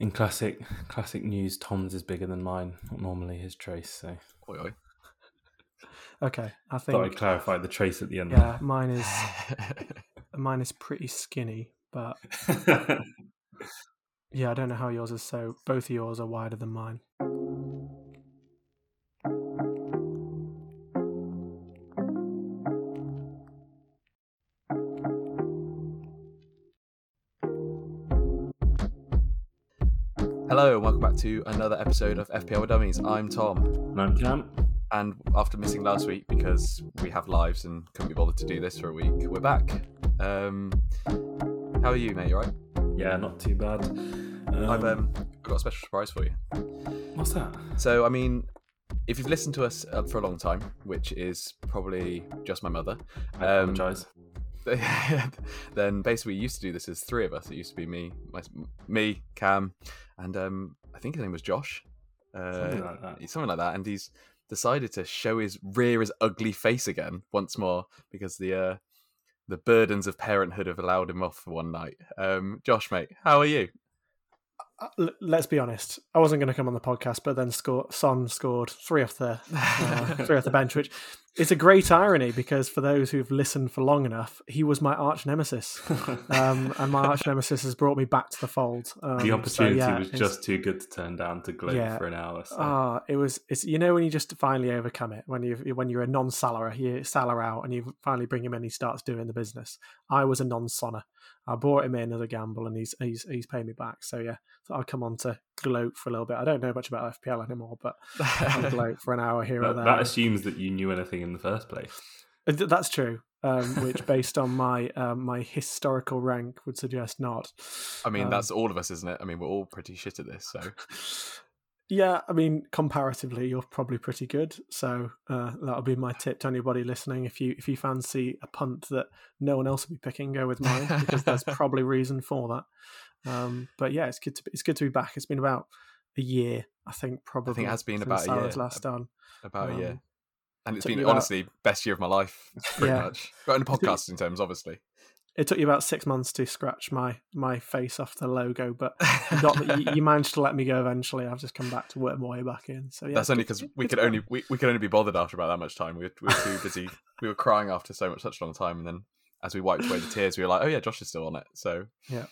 In classic news, Tom's is bigger than mine. Not normally his trace, so. Oi, oi. Okay, I think. Thought I clarified the trace at the end. Yeah, mine is pretty skinny, but yeah, I don't know how yours is. So both of yours are wider than mine. Hello and welcome back to another episode of FPL Dummies. I'm Tom. And I'm Cam. And after missing last week because we have lives and couldn't be bothered to do this for a week, we're back. How are you, mate? You alright? Yeah, not too bad. I've got a special surprise for you. What's that? So, I mean, if you've listened to us for a long time, which is probably just my mother. I apologise. Then basically we used to do this as three of us. It used to be me, Cam, and I think his name was Josh. Something like that. And he's decided to show his ugly face again once more because the burdens of parenthood have allowed him off for one night. Josh, mate, how are you? Let's be honest. I wasn't going to come on the podcast, but then Son scored three off the bench, which is a great irony because for those who've listened for long enough, he was my arch nemesis, and my arch nemesis has brought me back to the fold. The opportunity was just too good to turn down to gloat for an hour. So. It's you know when you just finally overcome it when you're a non-Salah, you Salah out, and you finally bring him in, he starts doing the business. I was a non-Sonner. I brought him in as a gamble, and he's paying me back. So yeah, so I'll come on to gloat for a little bit. I don't know much about FPL anymore, but I'll gloat for an hour here or there. That assumes that you knew anything in the first place. That's true, which based on my historical rank would suggest not. I mean, that's all of us, isn't it? I mean, we're all pretty shit at this, so. Yeah, I mean, comparatively, you're probably pretty good. So that'll be my tip to anybody listening. If you fancy a punt that no one else will be picking, go with mine because there's probably reason for that. But yeah, it's good to be back. It's been about a year, I think, probably. I think it has been about a year. Last done. About a year. And it's been, honestly, best year of my life, pretty much. But in podcasting terms, obviously. It took you about 6 months to scratch my face off the logo, but you managed to let me go eventually. I've just come back to work my way back in. So yeah, that's only because we could only be bothered after about that much time. We were too busy. We were crying after such a long time, and then as we wiped away the tears, we were like, "Oh yeah, Josh is still on it." So yeah,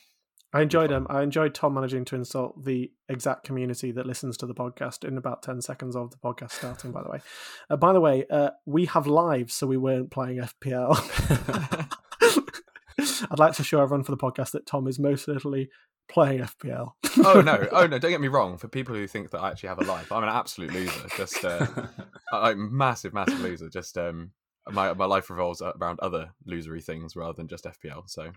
I enjoyed Tom managing to insult the exact community that listens to the podcast in about 10 seconds of the podcast starting. By the way, we have lives, so we weren't playing FPL. I'd like to show everyone for the podcast that Tom is most certainly playing FPL. Oh no! Don't get me wrong. For people who think that I actually have a life, I'm an absolute loser. Just I'm massive loser. Just my life revolves around other losery things rather than just FPL. So.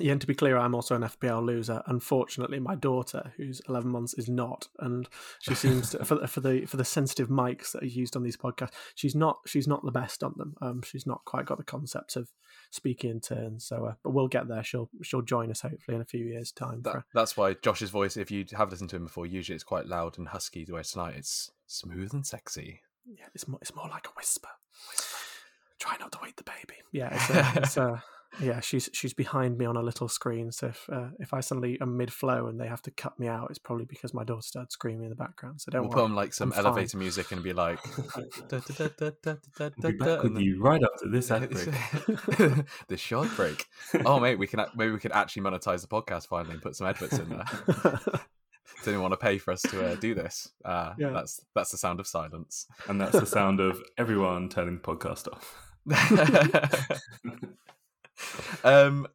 Yeah, and to be clear, I'm also an FPL loser. Unfortunately, my daughter, who's 11 months, is not, and she seems to, for the sensitive mics that are used on these podcasts, she's not the best on them. She's not quite got the concept of speaking in turns. So, but we'll get there. She'll join us hopefully in a few years' time. That's why Josh's voice, if you have listened to him before, usually it's quite loud and husky. Where tonight it's smooth and sexy. Yeah, it's more like a whisper. Try not to wake the baby. Yeah, it's yeah, she's behind me on a little screen, so if I suddenly am mid-flow and they have to cut me out, it's probably because my daughter started screaming in the background, so don't worry. We'll put on like some elevator music and be like... We'll be back with you right after this ad break. This short break. Oh, mate, maybe we could actually monetize the podcast finally and put some adverts in there. Didn't want to pay for us to do this. Yeah. That's the sound of silence. And that's the sound of everyone turning the podcast off.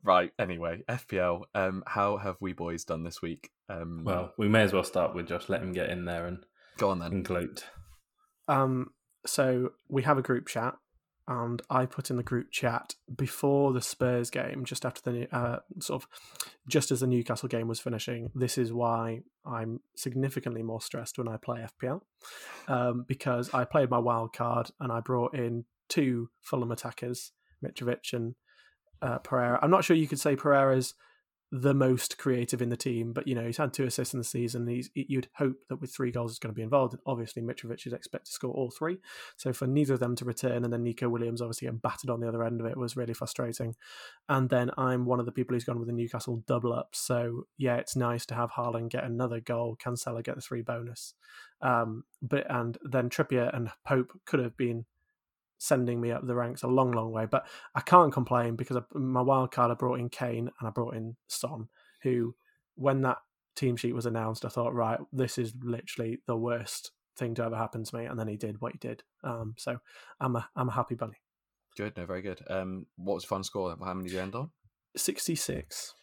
Right, anyway, FPL, how have we boys done this week? Well, we may as well start with Josh, let him get in there and go on then and gloat. So we have a group chat, and I put in the group chat before the Spurs game, just after the just as the Newcastle game was finishing, this is why I'm significantly more stressed when I play FPL, because I played my wild card and I brought in two Fulham attackers, Mitrovic and Pereira. I'm not sure you could say Pereira's the most creative in the team, but you know, he's had 2 assists in the season. You'd hope that with 3 goals he's going to be involved, and obviously Mitrovic is expected to score all 3, so for neither of them to return, and then Nico Williams obviously getting battered on the other end of it was really frustrating. And then I'm one of the people who's gone with the Newcastle double up, so yeah, it's nice to have Haaland get another goal, Cancelo get the 3 bonus, and then Trippier and Pope could have been sending me up the ranks a long, long way, but I can't complain because my wild card, I brought in Kane and I brought in Son, who, when that team sheet was announced, I thought, right, this is literally the worst thing to ever happen to me, and then he did what he did. So I'm a happy bunny. Good, no, very good. What was the final score? How many did you end on? 66.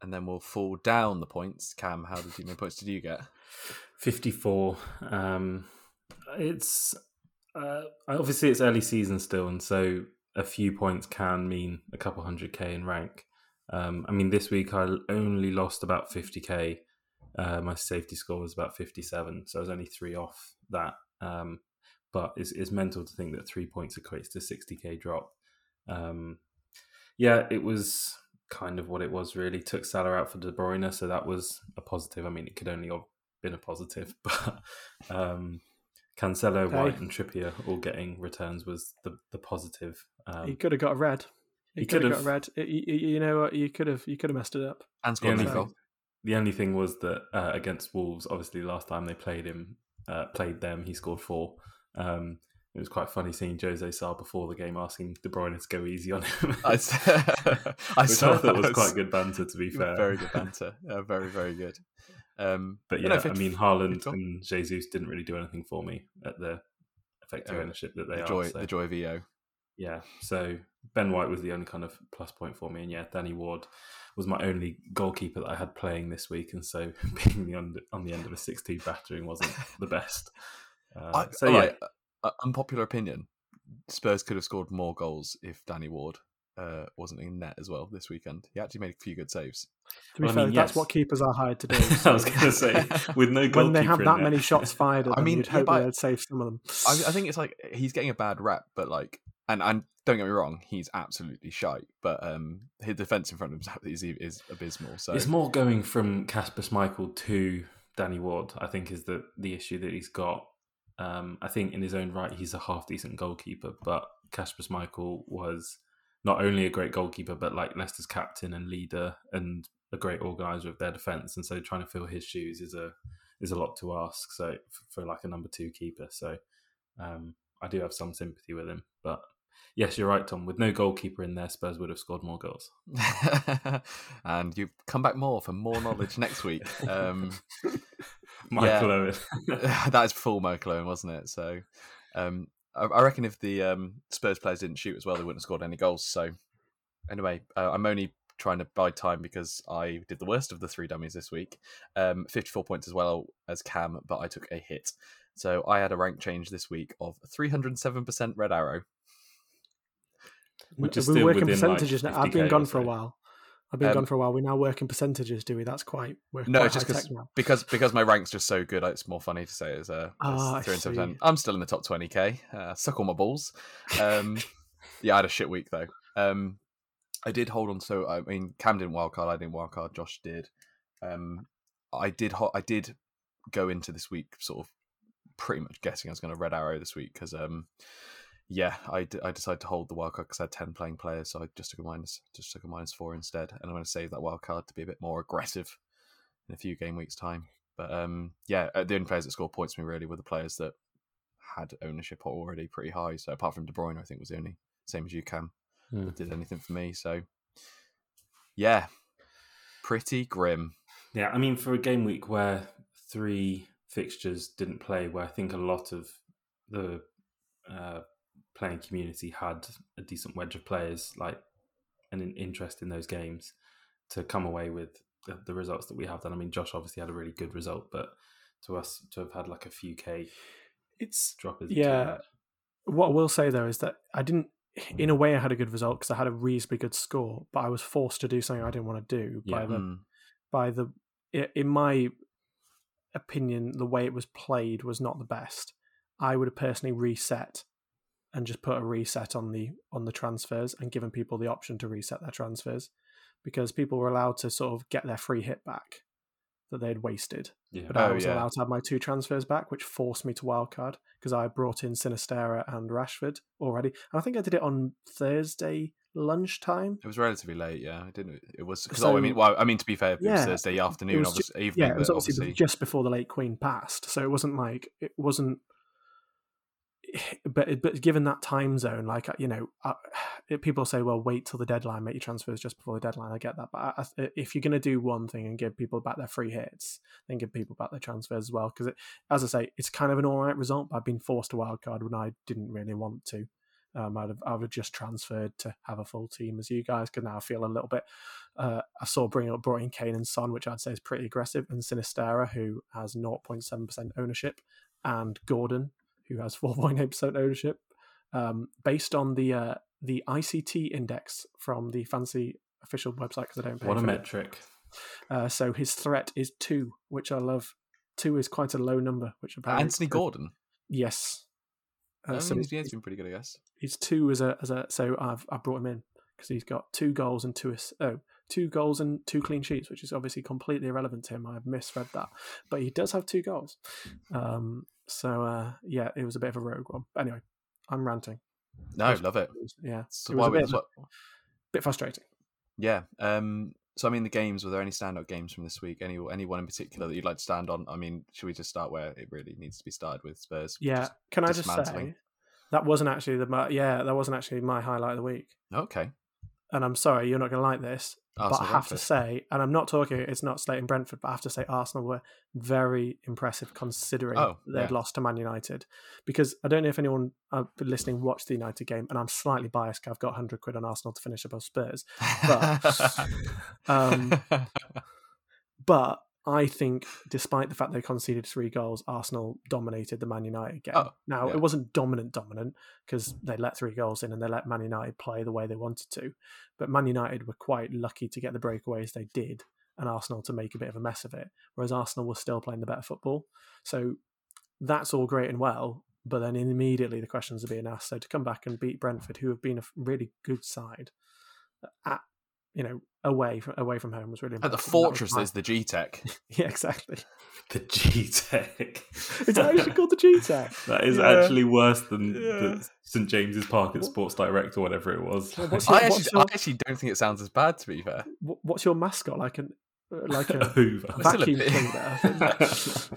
And then we'll fall down the points. Cam, how many points did you get? 54. Obviously, it's early season still, and so a few points can mean a couple 100k in rank. I mean, this week I only lost about 50k. My safety score was about 57, so I was only 3 off that. But it's mental to think that 3 points equates to 60k drop. Yeah, it was kind of what it was, really. Took Salah out for De Bruyne, so that was a positive. I mean, it could only have been a positive, but... Cancelo, okay. White and Trippier all getting returns was the positive. He could have got a red. He could have got a red. You know what? You could have messed it up. And scored a goal. The only thing was that against Wolves, obviously last time they played them, he scored 4. It was quite funny seeing Jose Sal before the game asking De Bruyne to go easy on him. I thought that was quite good banter, to be fair. Very good banter. Very, very good. But yeah, I mean, Haaland and Jesus didn't really do anything for me at the effective ownership that they are. So. The joy of EO. Yeah, so Ben White was the only kind of plus point for me. And yeah, Danny Ward was my only goalkeeper that I had playing this week. And so being on the end of a 6-2 battering wasn't the best. Unpopular opinion, Spurs could have scored more goals if Danny Ward wasn't in net as well this weekend. He actually made a few good saves. To be fair, that's what keepers are hired to do. So. I was going to say, with no goalkeeper, when they have that many shots fired, I mean, you'd hope they'd save some of them. I think it's like he's getting a bad rap, but like, and don't get me wrong, he's absolutely shite. But his defense in front of him is abysmal. So it's more going from Kasper Schmeichel to Danny Ward, I think, is the issue that he's got. I think in his own right, he's a half decent goalkeeper, but Kasper Schmeichel was. Not only a great goalkeeper, but like Leicester's captain and leader, and a great organizer of their defense. And so, trying to fill his shoes is a lot to ask. So for like a number 2 keeper, so I do have some sympathy with him. But yes, you're right, Tom. With no goalkeeper in there, Spurs would have scored more goals. And you've come back for more knowledge next week. Michael Owen. That is full Michael Owen, wasn't it? So. I reckon if the Spurs players didn't shoot as well, they wouldn't have scored any goals. So anyway, I'm only trying to buy time because I did the worst of the 3 dummies this week. 54 points as well as Cam, but I took a hit. So I had a rank change this week of 307% red arrow. We're working percentages now. I've been gone for a while. We now work in percentages, do we? That's quite because my rank's just so good. It's more funny to say as a 3%. I'm still in the top 20k. Suck all my balls. Yeah, I had a shit week though. I did hold on. So I mean, Cam didn't wildcard. I didn't wildcard. Josh did. I did go into this week sort of pretty much guessing I was going to red arrow this week because I decided to hold the wildcard because I had 10 playing players, so I just took a -4 instead, and I'm going to save that wildcard to be a bit more aggressive in a few game weeks' time. But the only players that scored points for me really were the players that had ownership already pretty high. So apart from De Bruyne, I think was the only, same as you, Cam, that did anything for me. So yeah, pretty grim. Yeah, I mean, for a game week where 3 fixtures didn't play, where I think a lot of the playing community had a decent wedge of players, like an interest in those games, to come away with the results that we have done. I mean, Josh obviously had a really good result, but to us to have had like a few K, it's drop. Yeah. What I will say though is that I didn't. In a way, I had a good result because I had a reasonably good score, but I was forced to do something I didn't want to do by the. In my opinion, the way it was played was not the best. I would have personally reset. And just put a reset on the transfers and giving people the option to reset their transfers, because people were allowed to sort of get their free hit back that they'd wasted. Yeah. But I was allowed to have my two transfers back, which forced me to wildcard because I brought in Sinisterra and Rashford already. And I think I did it on Thursday lunchtime. It was relatively late, yeah. I didn't. It was because to be fair, it was Thursday afternoon, evening. Yeah, it was obviously just before the late Queen passed, so it wasn't like it wasn't. But given that time zone, like, you know, people say, well, wait till the deadline, make your transfers just before the deadline. I get that, but if you're going to do one thing and give people back their free hits, then give people back their transfers as well. Because, as I say, it's kind of an all right result, but I've been forced to wildcard when I didn't really want to. I would have just transferred to have a full team as you guys, because now I feel a little bit. I saw brought in Kane and Son, which I'd say is pretty aggressive, and Sinisterra, who has 0.7% ownership, and Gordon, who has 4.8% ownership, based on the ICT index from the fancy official website, because I don't pay for it. What a metric. So his threat is 2, which I love. 2 is quite a low number, which apparently... Anthony Gordon? Yes. He's been pretty good, I guess. He's 2 as a so I brought him in because he's got 2 goals and 2 goals and 2 clean sheets, which is obviously completely irrelevant to him. I've misread that. But he does have 2 goals. So it was a bit of a rogue one. But anyway, I'm ranting. No, love it. Yeah. So it was a bit frustrating. Yeah. So, I mean, the games, were there any standout games from this week? Anyone in particular that you'd like to stand on? I mean, should we just start where it really needs to be started with Spurs? Yeah. Can I just say, that wasn't actually my highlight of the week. Okay. And I'm sorry, you're not going to like this, but I have to say, and I'm not talking, it's not Slate and Brentford, but I have to say Arsenal were very impressive considering they'd lost to Man United. Because I don't know if anyone listening watched the United game, and I'm slightly biased because I've got £100 on Arsenal to finish above Spurs. But, but I think despite the fact they conceded 3 goals, Arsenal dominated the Man United game. It wasn't dominant because they let 3 goals in and they let Man United play the way they wanted to. But Man United were quite lucky to get the breakaways they did and Arsenal to make a bit of a mess of it, whereas Arsenal was still playing the better football. So that's all great and well, but then immediately the questions are being asked. So to come back and beat Brentford, who have been a really good side at away from home was really important. At the fortress is the G-Tech. Yeah, exactly. The G-Tech. It's actually called the G-Tech. That is actually worse than the St. James's Park at Sports Direct or whatever it was. I actually don't think it sounds as bad, to be fair. What's your mascot? Like a Hoover. Vacuum thing that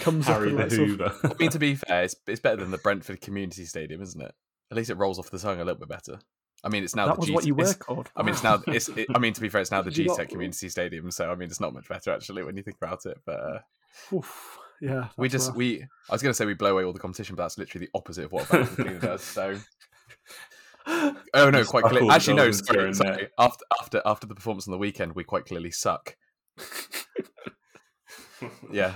comes Harry up. Harry the Hoover. I mean, to be fair, it's better than the Brentford Community Stadium, isn't it? At least it rolls off the tongue a little bit better. I mean, it's now that the G-Tech. What you were called. I mean, to be fair, it's now the G-Tech Community Stadium. So, I mean, it's not much better actually when you think about it. But I was going to say we blow away all the competition, but that's literally the opposite of what Vancouver does. So, quite clearly. Actually, no. Sorry. After the performance on the weekend, we quite clearly suck. Yeah.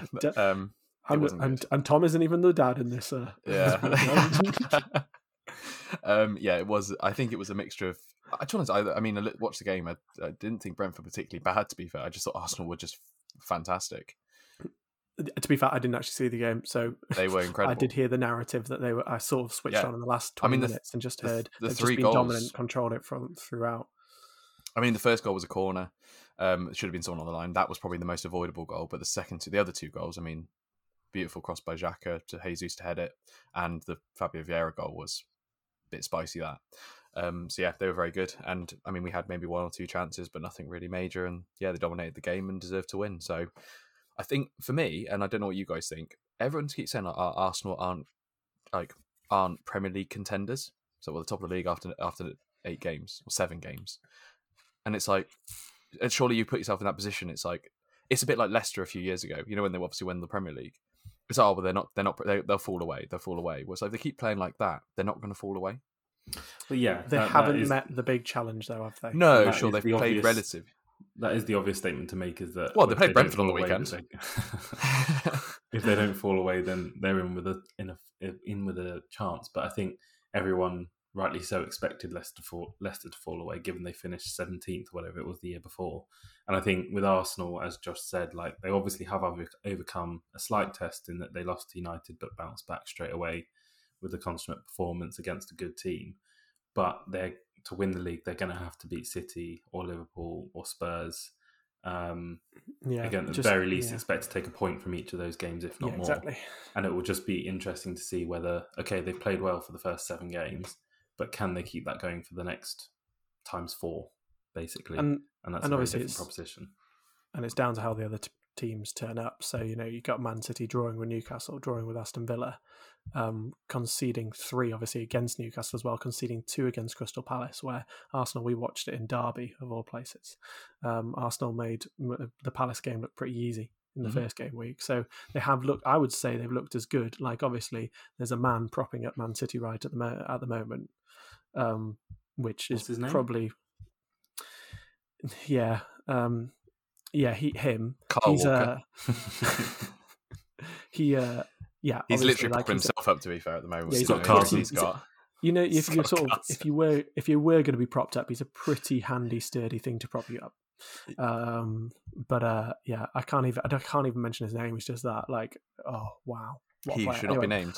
And Tom isn't even the dad in this. Yeah. It was. I think it was a mixture of. I watched the game. I didn't think Brentford particularly bad. To be fair, I just thought Arsenal were just fantastic. To be fair, I didn't actually see the game, so they were incredible. I did hear the narrative that they were. I sort of switched on in the last 20 minutes and just heard the 3 just goals been dominant, controlled it from throughout. I mean, the first goal was a corner. It should have been someone on the line. That was probably the most avoidable goal. But the other 2 goals. I mean, beautiful cross by Xhaka to Jesus to head it, and the Fabio Vieira goal was. Bit spicy that they were very good, and I mean we had maybe 1 or 2 chances but nothing really major, and they dominated the game and deserved to win. So I think for me, and I don't know what you guys think, everyone keeps saying Arsenal aren't Premier League contenders, so we're the top of the league after 8 games or 7 games, and it's like, and surely you put yourself in that position. It's like, it's a bit like Leicester a few years ago, you know, when they obviously won the Premier League. It's but they'll fall away. They'll fall away. Well, so if they keep playing like that, they're not going to fall away. But they haven't met the big challenge, though, have they? No, sure, they've played relative. That is the obvious statement to make, is that... Well, they played Brentford on the weekend. If they don't fall away, then they're in with a chance. But I think everyone, rightly so, expected Leicester to fall away, given they finished 17th, whatever it was the year before. And I think with Arsenal, as Josh said, like they obviously have overcome a slight test in that they lost to United but bounced back straight away with a consummate performance against a good team. But they're to win the league, they're going to have to beat City or Liverpool or Spurs. Again, at the very least, expect to take a point from each of those games, if not more. Exactly. And it will just be interesting to see whether, okay, they've played well for the first 7 games, but can they keep that going for the next times 4, basically? And that's a very different proposition. And it's down to how the other teams turn up. So, you know, you've got Man City drawing with Newcastle, drawing with Aston Villa, conceding 3, obviously, against Newcastle as well, conceding 2 against Crystal Palace, where Arsenal, we watched it in Derby, of all places. Arsenal made the Palace game look pretty easy in the first game week. So they have looked, I would say they've looked as good. Like, obviously, there's a man propping up Man City right at the moment, which is probably... Yeah. He's literally propping himself up, to be fair, at the moment. Yeah, he's got. You know, if you were going to be propped up, he's a pretty handy, sturdy thing to prop you up. I can't even mention his name. It's just that, like, oh wow, he should not be named.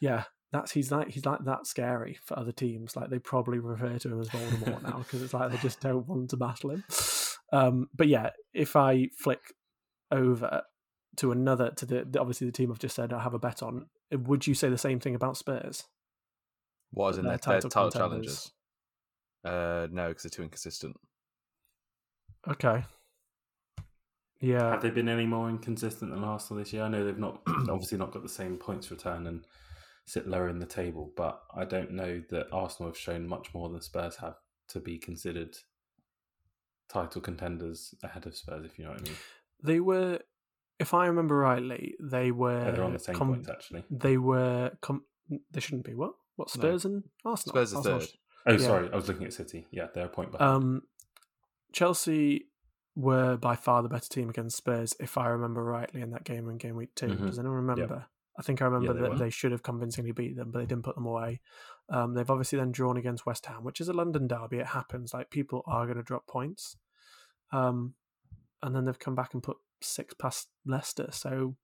Yeah. He's like that scary for other teams. Like, they probably refer to him as Voldemort now, because it's like they just don't want to battle him. But yeah, if I flick over to another, to the obviously the team I've just said I have a bet on, would you say the same thing about Spurs? What, as in their title challenges? No, because they're too inconsistent. Okay. Yeah. Have they been any more inconsistent than Arsenal this year? I know they've not obviously not got the same points return and sit lower in the table, but I don't know that Arsenal have shown much more than Spurs have to be considered title contenders ahead of Spurs, if you know what I mean. They were, if I remember rightly, they're on the same points, actually. They were. They shouldn't be. What? Spurs and Arsenal. Spurs are third. Oh, yeah. Sorry, I was looking at City. Yeah, they're a point behind. Chelsea were by far the better team against Spurs, if I remember rightly, in that game in game week 2. Mm-hmm. Does anyone remember? Yep. I think I remember that they should have convincingly beat them, but they didn't put them away. They've obviously then drawn against West Ham, which is a London derby. It happens. Like, people are going to drop points. And then they've come back and put 6 past Leicester. So,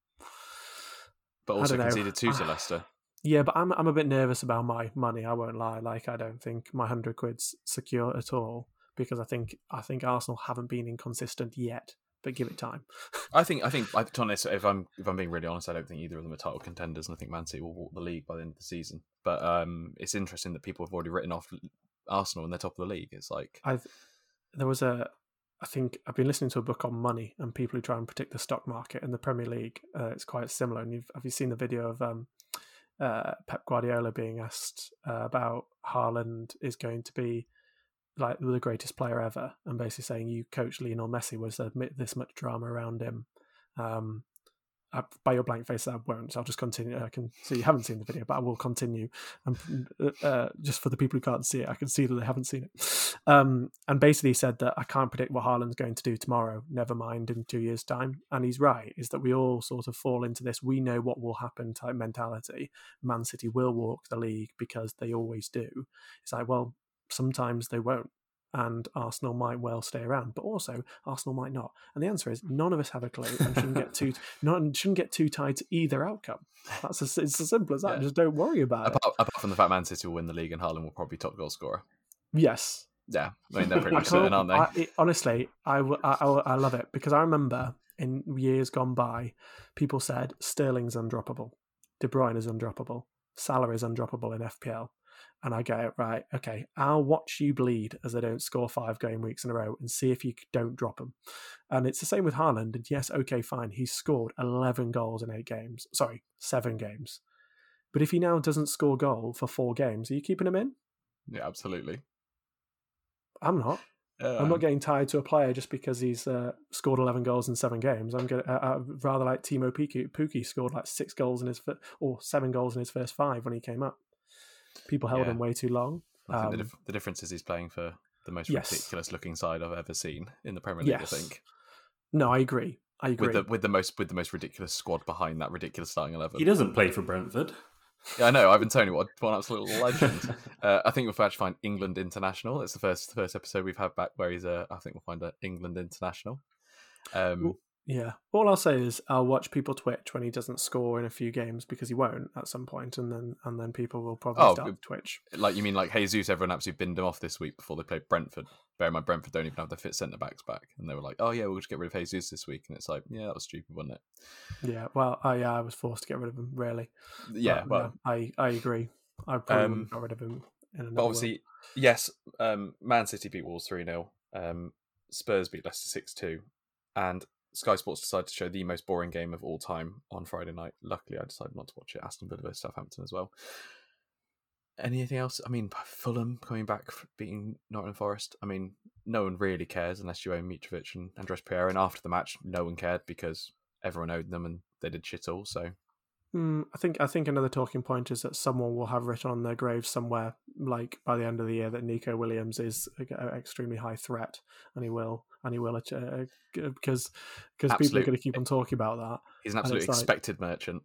but also conceded 2 to Leicester. Yeah, but I'm a bit nervous about my money. I won't lie. Like, I don't think my £100's secure at all, because I think Arsenal haven't been inconsistent yet. But give it time. I think. To honest, if I'm being really honest, I don't think either of them are title contenders, and I think Man City will walk the league by the end of the season. But it's interesting that people have already written off Arsenal and they're top of the league. It's like I think I've been listening to a book on money and people who try and predict the stock market and the Premier League. It's quite similar. And have you seen the video of Pep Guardiola being asked about Haaland is going to be, like, the greatest player ever, and basically saying, you coach Lionel Messi, was there this much drama around him? By your blank face, I won't. So I'll just continue. I can see you haven't seen the video, but I will continue. And just for the people who can't see it, I can see that they haven't seen it. And basically said that I can't predict what Haaland's going to do tomorrow, never mind in 2 years' time. And he's right, is that we all sort of fall into this, we know what will happen type mentality. Man City will walk the league because they always do. It's like, well, sometimes they won't, and Arsenal might well stay around, but also Arsenal might not. And the answer is none of us have a clue, and shouldn't get too tied to either outcome. It's as simple as that. Yeah. Just don't worry about it. Apart from the fact Man City will win the league and Haaland will probably be top goal scorer. Yes. Yeah, I mean, they're pretty much certain, aren't they? I love it, because I remember in years gone by, people said Sterling's undroppable, De Bruyne is undroppable, Salah is undroppable in FPL. And I go, right, okay, I'll watch you bleed as they don't score 5 game weeks in a row and see if you don't drop them. And it's the same with Haaland. And yes, okay, fine, he's scored 11 goals in 7 games. But if he now doesn't score a goal for 4 games, are you keeping him in? Yeah, absolutely. I'm not. I'm not getting tied to a player just because he's scored 11 goals in 7 games. I'd rather, like, Timo Pukki scored like 6 goals in his or 7 goals in his first 5 when he came up. People held him way too long. I think the difference is he's playing for the most ridiculous looking side I've ever seen in the Premier League. Yes. I think. No, I agree. With the most ridiculous squad behind that ridiculous starting 11. He doesn't play for Brentford. Yeah, I know. Ivan Toney, what an absolute legend. I think we'll actually find England international. It's the first episode we've had back where I think we'll find an England international. Yeah. All I'll say is I'll watch people twitch when he doesn't score in a few games, because he won't at some point, and then people will probably start twitch. Like, you mean like Jesus, everyone absolutely binned him off this week before they played Brentford. Bear in mind, Brentford don't even have their fit centre-backs back. And they were like, oh yeah, we'll just get rid of Jesus this week. And it's like, yeah, that was stupid, wasn't it? Yeah, well, I was forced to get rid of him, really. Yeah, but, well... No, I agree. I probably wouldn't get rid of him in another way. Yes, Man City beat Wolves 3-0. Spurs beat Leicester 6-2. And... Sky Sports decided to show the most boring game of all time on Friday night. Luckily, I decided not to watch it. Aston Villa versus Southampton as well. Anything else? I mean, Fulham coming back, beating Nottingham Forest. I mean, no one really cares unless you own Mitrovic and Andreas Pereira. And after the match, no one cared because everyone owned them and they did shit all. So, I think another talking point is that someone will have written on their grave somewhere, like by the end of the year, that Nico Williams is an extremely high threat, and he will. And he will, because people are going to keep on talking about that. He's an absolute expected merchant.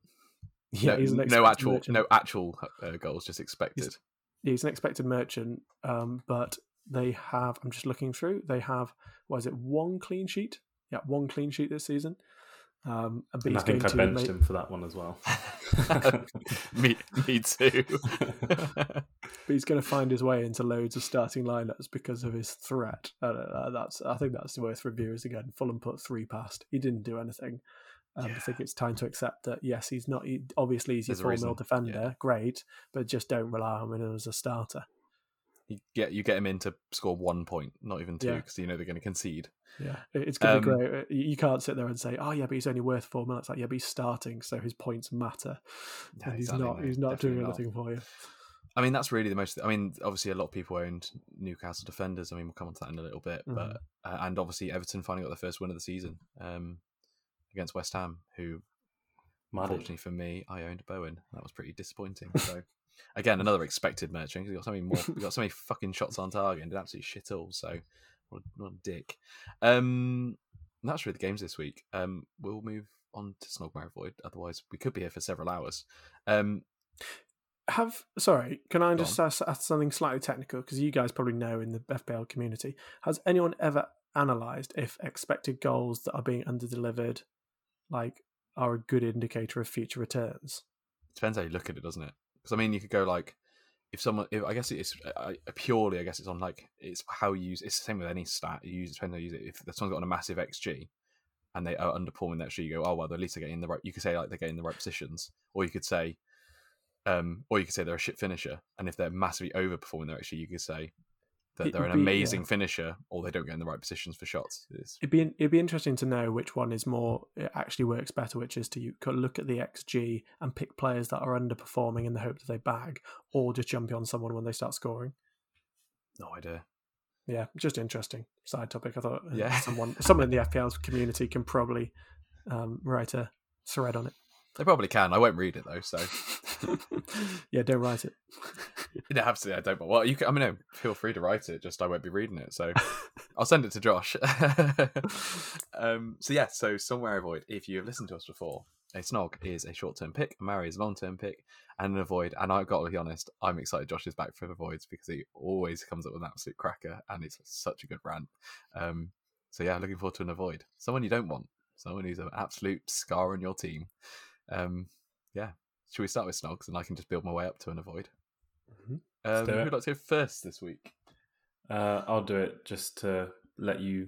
Yeah, he's an expected merchant. No actual goals, just expected. He's an expected merchant, but they have, I'm just looking through, they have, what is it, one clean sheet? Yeah, one clean sheet this season. And I think I benched him for that one as well. me too. But he's going to find his way into loads of starting lineups because of his threat. I think that's worth reviewers again. Fulham put 3 past. He didn't do anything. I think it's time to accept that. Yes, he's not. Obviously, he's a 4-0 defender. Yeah. Great, but just don't rely on him as a starter. You get him in to score 1 point, not even 2, because you know they're going to concede. Yeah, it's going to be great. You can't sit there and say, "Oh yeah, but he's only worth 4 minutes." Like, yeah, but he's starting, so his points matter. Yeah, and he's not doing anything for you. I mean, that's really the most. I mean, obviously, a lot of people owned Newcastle defenders. I mean, we'll come on to that in a little bit, but and obviously Everton finally got their first win of the season against West Ham, who, unfortunately for me, I owned Bowen. That was pretty disappointing. So. Again, another expected merchant, because he got so many fucking shots on target and did absolutely shit all. So, what a dick. That's really the games this week. We'll move on to Snog Marry Void. Otherwise, we could be here for several hours. Can I just ask something slightly technical? Because you guys probably know in the FPL community, has anyone ever analysed if expected goals that are being underdelivered, like, are a good indicator of future returns? Depends how you look at it, doesn't it? Because I mean, you could go like, I guess it's on like, it's how you use. It's the same with any stat. Depends on how you use it. If someone's got a massive XG and they are underperforming that XG, you go, oh well, at least they're getting in the right. You could say like they're getting the right positions, or you could say they're a shit finisher. And if they're massively overperforming their XG, you could say that they're an amazing finisher, or they don't get in the right positions for shots. It'd be interesting to know which one is more, it actually works better, which is to look at the XG and pick players that are underperforming in the hope that they bag, or just jump on someone when they start scoring. No idea. Yeah, just interesting side topic. I thought someone in the FPL community can probably write a thread on it. They probably can. I won't read it though, so yeah, don't write it. No, absolutely, I don't. But well, you can. I mean, no, feel free to write it. Just I won't be reading it, so I'll send it to Josh. So Snog Marry Void. If you have listened to us before, a snog is a short-term pick, a marry is a long-term pick, and an avoid. And I've got to be honest, I'm excited Josh is back for the voids because he always comes up with an absolute cracker, and it's such a good rant. Looking forward to an avoid. Someone you don't want. Someone who's an absolute scar on your team. Should we start with snogs, and I can just build my way up to an avoid? Mm-hmm. Who'd like to go first this week? I'll do it just to let you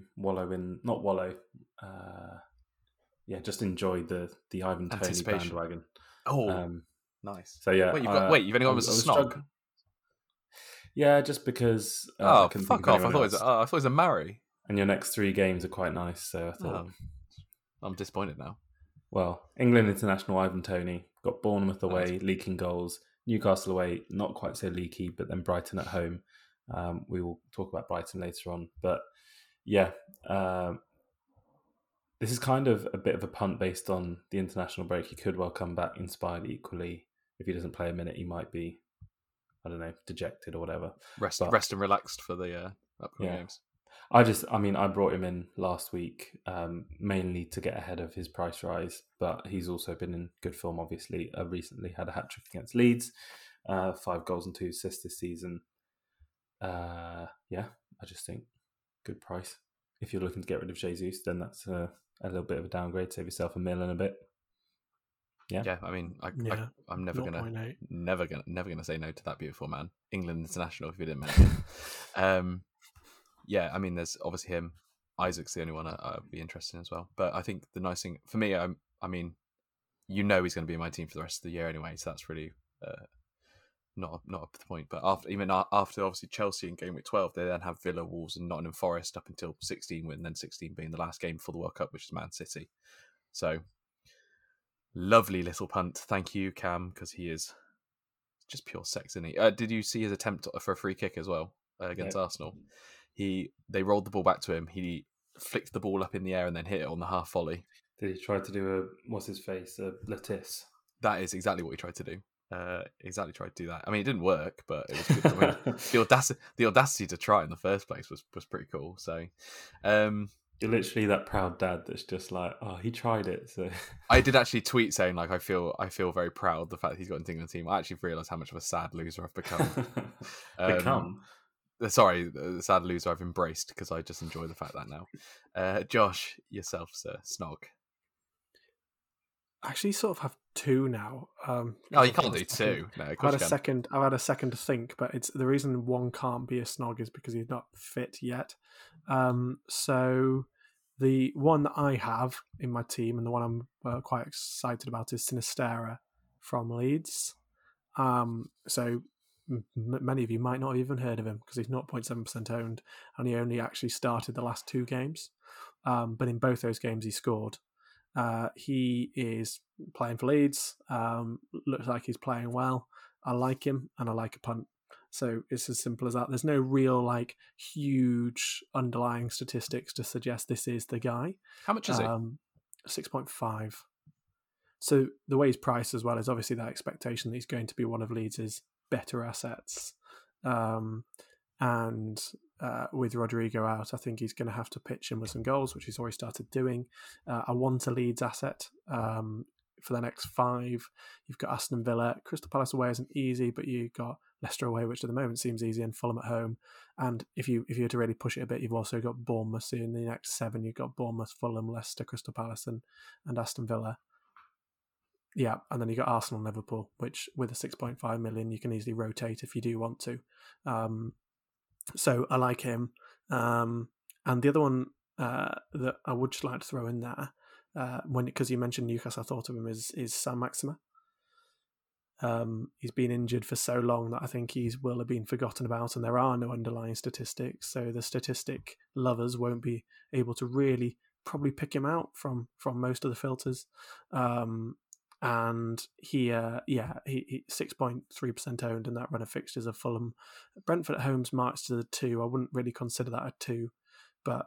just enjoy the Ivan Toney bandwagon. Oh, nice. So yeah, you've only got him as a snog. Yeah, just because. Oh, fuck off! I thought it was a marry. And your next 3 games are quite nice, so I thought. I'm disappointed now. Well, England international Ivan Toney got Bournemouth away, leaking goals. Newcastle away, not quite so leaky, but then Brighton at home. We will talk about Brighton later on. But yeah, this is kind of a bit of a punt based on the international break. He could well come back inspired equally. If he doesn't play a minute, he might be, I don't know, dejected or whatever. Rest and relaxed for the upcoming games. I brought him in last week mainly to get ahead of his price rise, but he's also been in good form, obviously. Recently had a hat-trick against Leeds, 5 goals and 2 assists this season. I just think good price. If you're looking to get rid of Jesus, then that's a little bit of a downgrade, save yourself a mil and a bit. Yeah, I mean, I'm never gonna say no to that beautiful man, England international. If you didn't mention it. Yeah, I mean, there's obviously him. Isaac's the only one I'd be interested in as well. But I think the nice thing for me, I mean, you know, he's going to be in my team for the rest of the year anyway, so that's really not up to the point. But after obviously Chelsea in game week 12, they then have Villa, Wolves, and Nottingham Forest up until 16, and then 16 being the last game for the World Cup, which is Man City. So. Lovely little punt. Thank you, Cam, because he is just pure sex, isn't he? Did you see his attempt for a free kick as well against Arsenal? They rolled the ball back to him. He flicked the ball up in the air and then hit it on the half volley. Did he try to do a lattice? That is exactly what he tried to do. I mean, it didn't work, but it was good. I mean, the audacity to try in the first place was pretty cool. So, you're literally that proud dad that's just like, oh, he tried it. So I did actually tweet saying, like, I feel very proud the fact that he's got into the England team. I actually realised how much of a sad loser I've become. Sorry, the sad loser I've embraced, because I just enjoy the fact that now. Josh, yourself, sir, snog. I actually sort of have two now. You can't do two. No, of course I've had a second to think, but it's the reason one can't be a snog is because he's not fit yet. So the one that I have in my team and the one I'm quite excited about is Sinisterra from Leeds. So many of you might not have even heard of him because he's 0.7% owned and he only actually started the last two games. But in both those games he scored. He is playing for Leeds. Looks like he's playing well. I like him and I like a punt. So it's as simple as that. There's no real huge underlying statistics to suggest this is the guy. How much is it? 6.5. So the way he's priced as well is obviously that expectation that he's going to be one of Leeds' better assets. With Rodrigo out, I think he's going to have to pitch in with some goals, which he's already started doing. I want a Leeds asset for the next five. You've got Aston Villa. Crystal Palace away isn't easy, but you've got Leicester away, which at the moment seems easy, and Fulham at home. And if you were to really push it a bit, you've also got Bournemouth. So in the next seven, you've got Bournemouth, Fulham, Leicester, Crystal Palace and Aston Villa. Yeah, and then you got Arsenal and Liverpool, which with a 6.5 million, you can easily rotate if you do want to. So I like him. And the other one that I would just like to throw in there, because you mentioned Newcastle, I thought of him is Saint-Maximin. He's been injured for so long that I think he's will have been forgotten about, and there are no underlying statistics. So the statistic lovers won't be able to really probably pick him out from most of the filters. And he 6.3% owned in that run of fixtures of Fulham. Brentford at home's marched to the 2. I wouldn't really consider that a 2, but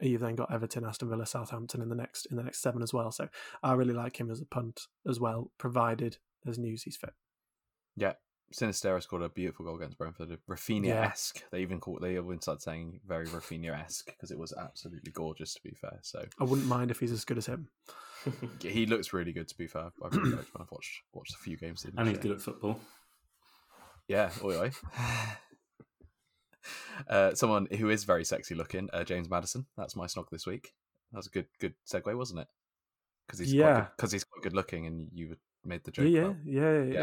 you've then got Everton, Aston Villa, Southampton in the next 7 as well. So I really like him as a punt as well, provided there's news he's fit. Yeah, Sinisterra scored a beautiful goal against Brentford, Rafinha-esque. Yeah. They even started saying very Rafinha-esque because it was absolutely gorgeous. To be fair, so I wouldn't mind if he's as good as him. He looks really good, to be fair. I've really liked when I've watched a few games. And he's good at football. Yeah, oi. Someone who is very sexy looking, James Maddison. That's my snog this week. That was a good segue, wasn't it? Because he's quite good looking, and you made the joke. Yeah.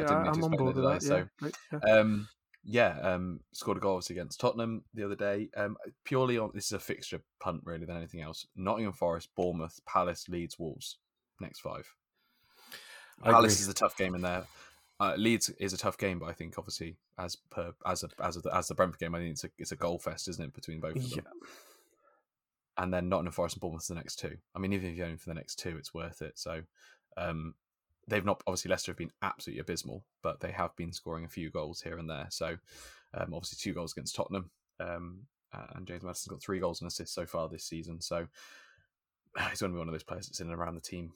I'm on board with that. Scored a goal obviously against Tottenham the other day. Purely on this is a fixture punt really than anything else. Nottingham Forest, Bournemouth, Palace, Leeds, Wolves. Next five. Palace is a tough game in there. Leeds is a tough game, but I think obviously as the Brentford game, I think it's a goal fest, isn't it, between both of them? Yeah. And then Nottingham Forest and Bournemouth are the next two. I mean, even if you own for the next two, it's worth it. So, they've not obviously Leicester have been absolutely abysmal, but they have been scoring a few goals here and there. So, obviously 2 goals against Tottenham, and James Maddison's got 3 goals and assists so far this season. So he's going to be one of those players that's in and around the team.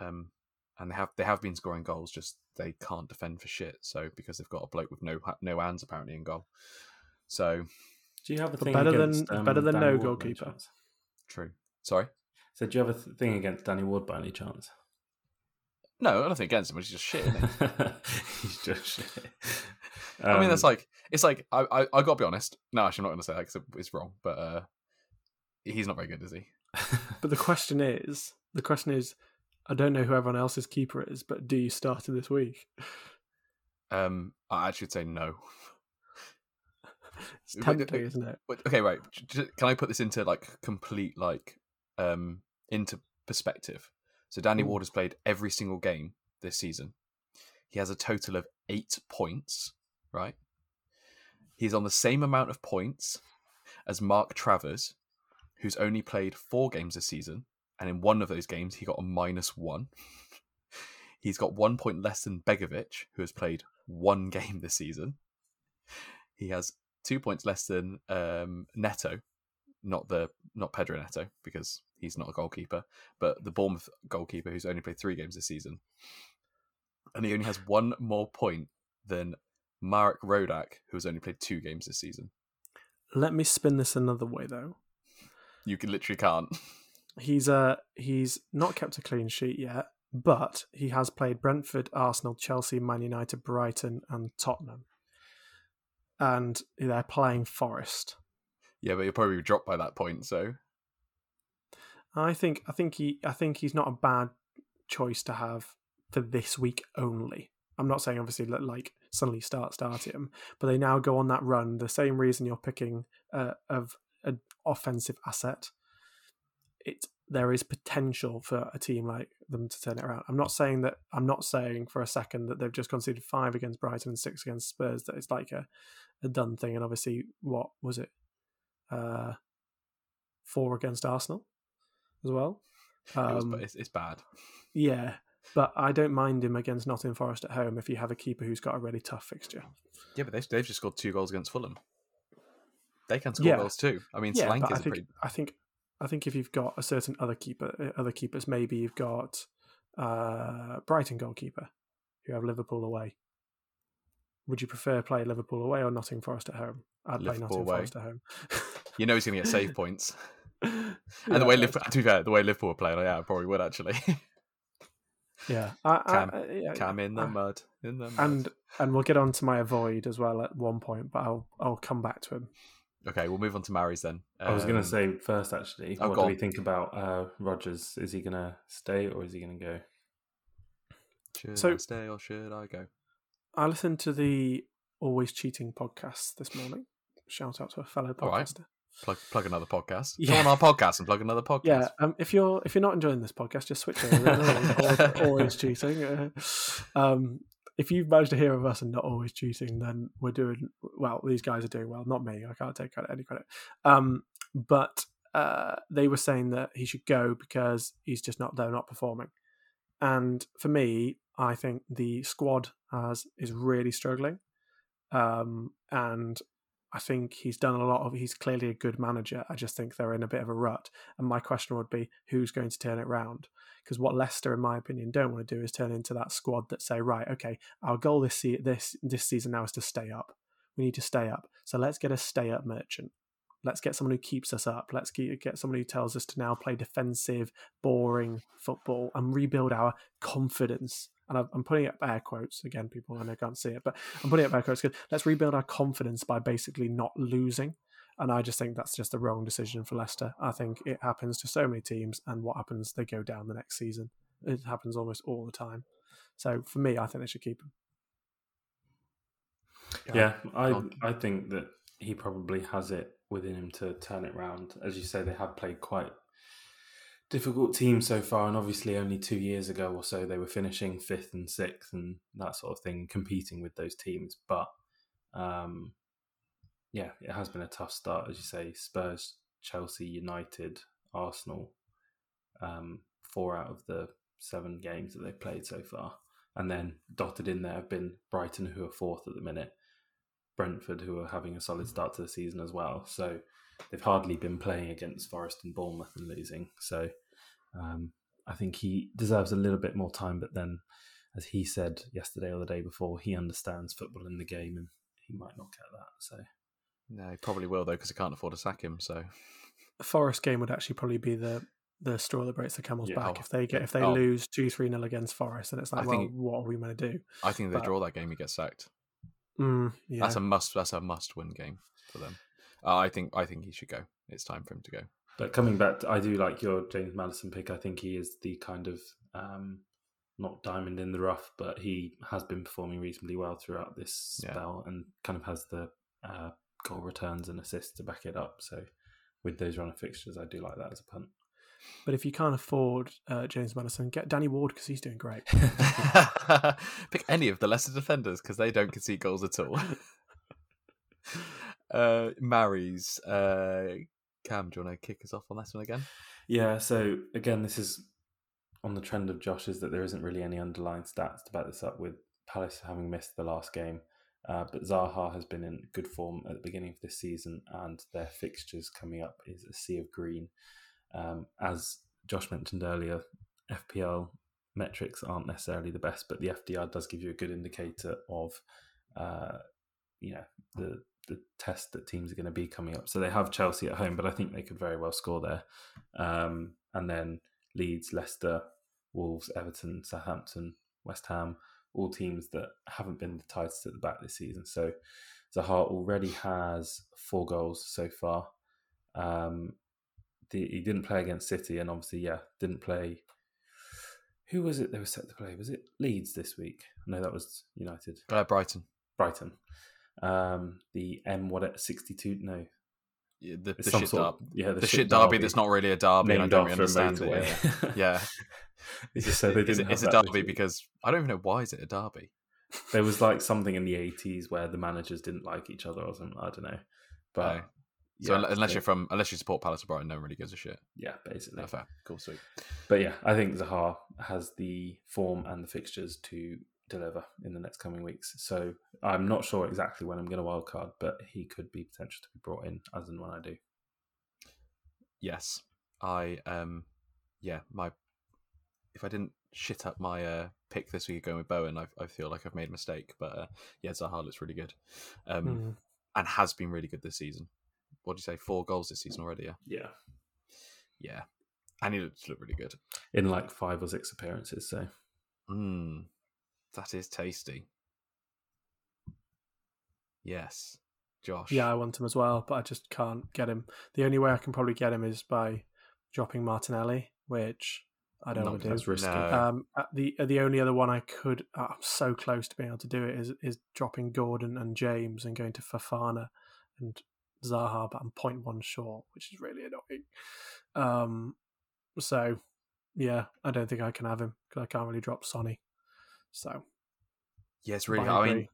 And they have been scoring goals, just they can't defend for shit. So because they've got a bloke with no hands apparently in goal. So do you have a thing better than Danny no Ward goalkeeper? True. Sorry. So do you have a thing against Danny Ward by any chance? No, I don't think against him. He's just shit. Isn't he? He's just shit. I mean, that's I gotta be honest. No, actually, I'm not gonna say that because it's wrong. But he's not very good, is he? But the question is, I don't know who everyone else's keeper is, but do you start him this week? I should say no. It's tempting, isn't it? Okay, right. Can I put this into into perspective? So Danny Ward has played every single game this season. He has a total of 8 points, right? He's on the same amount of points as Mark Travers, who's only played 4 games this season, and in one of those games he got a -1. He's got 1 point less than Begovic, who has played 1 game this season. He has 2 points less than Neto, not Pedro Neto, because he's not a goalkeeper, but the Bournemouth goalkeeper who's only played 3 games this season. And he only has 1 more point than Marek Rodak, who has only played 2 games this season. Let me spin this another way, though. You literally can't. He's not kept a clean sheet yet, but he has played Brentford, Arsenal, Chelsea, Man United, Brighton, and Tottenham. And they're playing Forest. Yeah, but he'll probably be dropped by that point. So, I think he's not a bad choice to have for this week only. I'm not saying obviously suddenly start him, but they now go on that run. The same reason you're picking of an offensive asset. There is potential for a team like them to turn it around. I'm not saying for a second that they've just conceded 5 against Brighton and 6 against Spurs, that it's like a done thing. And obviously, what was it? 4 against Arsenal as well. It's bad. Yeah, but I don't mind him against Nottingham Forest at home if you have a keeper who's got a really tough fixture. Yeah, but they've just scored 2 goals against Fulham. They can score goals too. I mean, yeah, Solanke's pretty... I think if you've got a certain other keepers, maybe you've got Brighton goalkeeper who have Liverpool away. Would you prefer play Liverpool away or Nottingham Forest at home? I'd play Nottingham Forest at home. You know he's going to get save points. And yeah, to be fair, the way Liverpool are playing, I probably would actually. Yeah, Cam in the mud, and we'll get on to my avoid as well at one point, but I'll come back to him. Okay, we'll move on to Mary's then. I was going to say first, actually, what do we think about Rodgers? Is he going to stay or is he going to go? Should I stay or should I go? I listened to the Always Cheating podcast this morning. Shout out to a fellow podcaster. All right. Plug another podcast. Yeah. Go on our podcast and plug another podcast. Yeah, if you're not enjoying this podcast, just switch over. Always Cheating. If you've managed to hear of us and not Always Cheating, then we're doing well. These guys are doing well, not me. I can't take any credit. But they were saying that he should go because he's just not performing. And for me, I think the squad is really struggling. And I think he's clearly a good manager. I just think they're in a bit of a rut. And my question would be, who's going to turn it round? Because what Leicester, in my opinion, don't want to do is turn into that squad that say, right, okay, our goal this season now is to stay up. We need to stay up. So let's get a stay-up merchant. Let's get someone who keeps us up. Let's get someone who tells us to now play defensive, boring football and rebuild our confidence. And I'm putting up air quotes. Again, people, I know can't see it, but I'm putting up air quotes because let's rebuild our confidence by basically not losing. And I just think that's just the wrong decision for Leicester. I think it happens to so many teams, and what happens, they go down the next season. It happens almost all the time. So for me, I think they should keep him. I think that he probably has it within him to turn it round. As you say, they have played quite difficult team so far, and obviously only 2 years ago or so they were finishing 5th and 6th and that sort of thing, competing with those teams. But yeah, it has been a tough start, as you say. Spurs, Chelsea, United, Arsenal, 4 out of the 7 games that they've played so far. And then dotted in there have been Brighton, who are 4th at the minute, Brentford, who are having a solid start to the season as well. So they've hardly been playing against Forest and Bournemouth and losing. So I think he deserves a little bit more time. But then, as he said yesterday or the day before, he understands football in the game and he might not get that. So no, he probably will, though, because he can't afford to sack him. So the Forest game would actually probably be the straw that breaks the camel's back. If they lose 2-3-0 against Forest, and it's like, what are we going to do? I think they draw that game, he gets sacked. Yeah. That's a must-win game for them. I think he should go. It's time for him to go. But coming back, I do like your James Maddison pick. I think he is the kind of, not diamond in the rough, but he has been performing reasonably well throughout this spell and kind of has the goal returns and assists to back it up. So with those run of fixtures, I do like that as a punt. But if you can't afford James Maddison, get Danny Ward because he's doing great. Pick any of the lesser defenders because they don't concede goals at all. Marries. Cam, do you want to kick us off on this one again? Yeah, so again, this is on the trend of Josh's that there isn't really any underlying stats to back this up with Palace having missed the last game. But Zaha has been in good form at the beginning of this season, and their fixtures coming up is a sea of green. As Josh mentioned earlier, FPL metrics aren't necessarily the best, but the FDR does give you a good indicator of the test that teams are going to be coming up. So they have Chelsea at home, but I think they could very well score there. And then Leeds, Leicester, Wolves, Everton, Southampton, West Ham, all teams that haven't been the tightest at the back this season. So Zaha already has 4 goals so far. He didn't play against City and obviously, didn't play. Who was it they were set to play? Was it Leeds this week? No, that was United. Brighton. The what 62? No. Yeah, the shit derby that's not really a derby, and I don't really understand it. Yeah. It's a derby because I don't even know why is it a derby. There was like something in the 80s where the managers didn't like each other or something. I don't know. But unless you support Palace or Brighton, no one really gives a shit. Yeah, basically. No, fair. Cool, sweet. But yeah, I think Zaha has the form and the fixtures to deliver in the next coming weeks. So I'm not sure exactly when I'm going to wildcard, but he could be potential to be brought in as and when I do. Yes. If I didn't shit up my pick this week going with Bowen, I feel like I've made a mistake. But Zaha looks really good and has been really good this season. What do you say? 4 goals this season already? Yeah. And he looked really good in like 5 or 6 appearances. So. That is tasty. Yes. Josh. Yeah, I want him as well, but I just can't get him. The only way I can probably get him is by dropping Martinelli, which I don't want to do. That's risky. No. The only other one I'm so close to being able to do it, is dropping Gordon and James and going to Fofana and Zaha, but I'm 0.1 short, which is really annoying. I don't think I can have him because I can't really drop Sonny. So, yeah, it's really.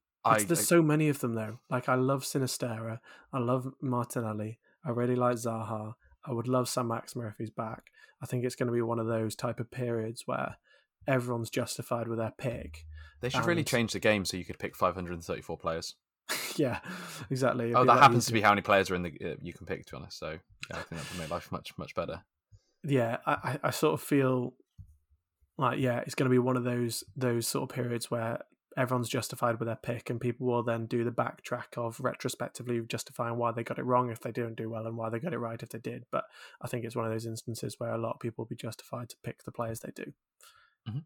There's so many of them though. Like, I love Sinisterra, I love Martinelli, I really like Zaha. I would love Saint-Maximin if he's back. I think it's going to be one of those type of periods where everyone's justified with their pick. They should really change the game so you could pick 534 players. Yeah, exactly. That happens to be how many players are in the you can pick. To be honest, so yeah, I think that would make life much, much better. Yeah, I sort of feel. It's going to be one of those sort of periods where everyone's justified with their pick, and people will then do the backtrack of retrospectively justifying why they got it wrong if they didn't do well and why they got it right if they did. But I think it's one of those instances where a lot of people will be justified to pick the players they do. Mm-hmm.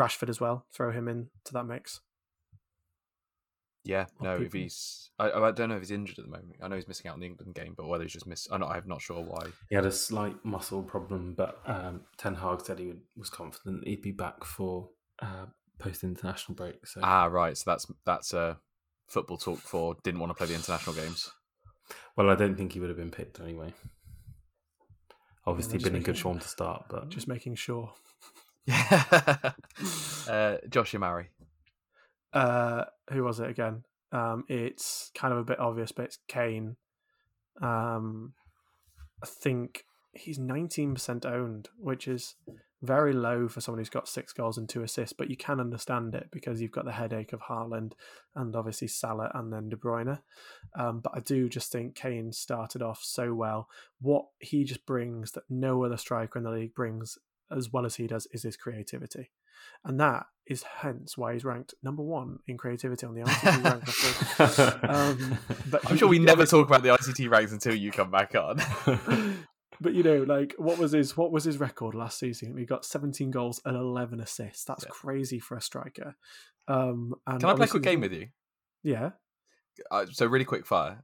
Rashford as well, throw him into that mix. Yeah, no, if he's... I don't know if he's injured at the moment. I know he's missing out on the England game, but whether he's just missed... I'm not sure why. He had a slight muscle problem, but Ten Hag said he was confident he'd be back for post-international break. So. Ah, right. So that's football talk for didn't want to play the international games. Well, I don't think he would have been picked anyway. Obviously, been in good form to start, but... Just making sure. Yeah. Josh Imari. Who was it again? It's kind of a bit obvious, but it's Kane. I think he's 19% owned, which is very low for someone who's got 6 goals and 2 assists, but you can understand it because you've got the headache of Haaland and obviously Salah and then De Bruyne. But I do just think Kane started off so well. What he just brings that no other striker in the league brings as well as he does is his creativity. And that is hence why he's ranked number 1 in creativity on the ICT ranks. But I'm sure we never talk about the ICT ranks until you come back on. But what was his record last season? We got 17 goals and 11 assists. That's crazy for a striker. Can I play a quick game with you? Yeah. So really quick fire.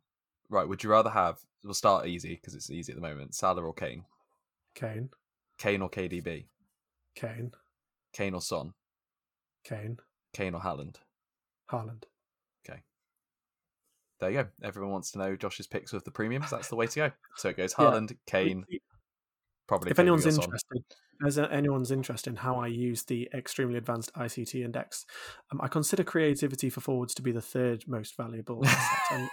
Right, would you rather have, we'll start easy because it's easy at the moment, Salah or Kane? Kane. Kane or KDB? Kane. Kane or Son? Kane. Kane or Haaland? Haaland. Okay. There you go. Everyone wants to know Josh's picks with the premiums. That's the way to go. So it goes Haaland, Kane, probably. If anyone's interested, as anyone's interested in how I use the extremely advanced ICT index, I consider creativity for forwards to be the third most valuable asset, and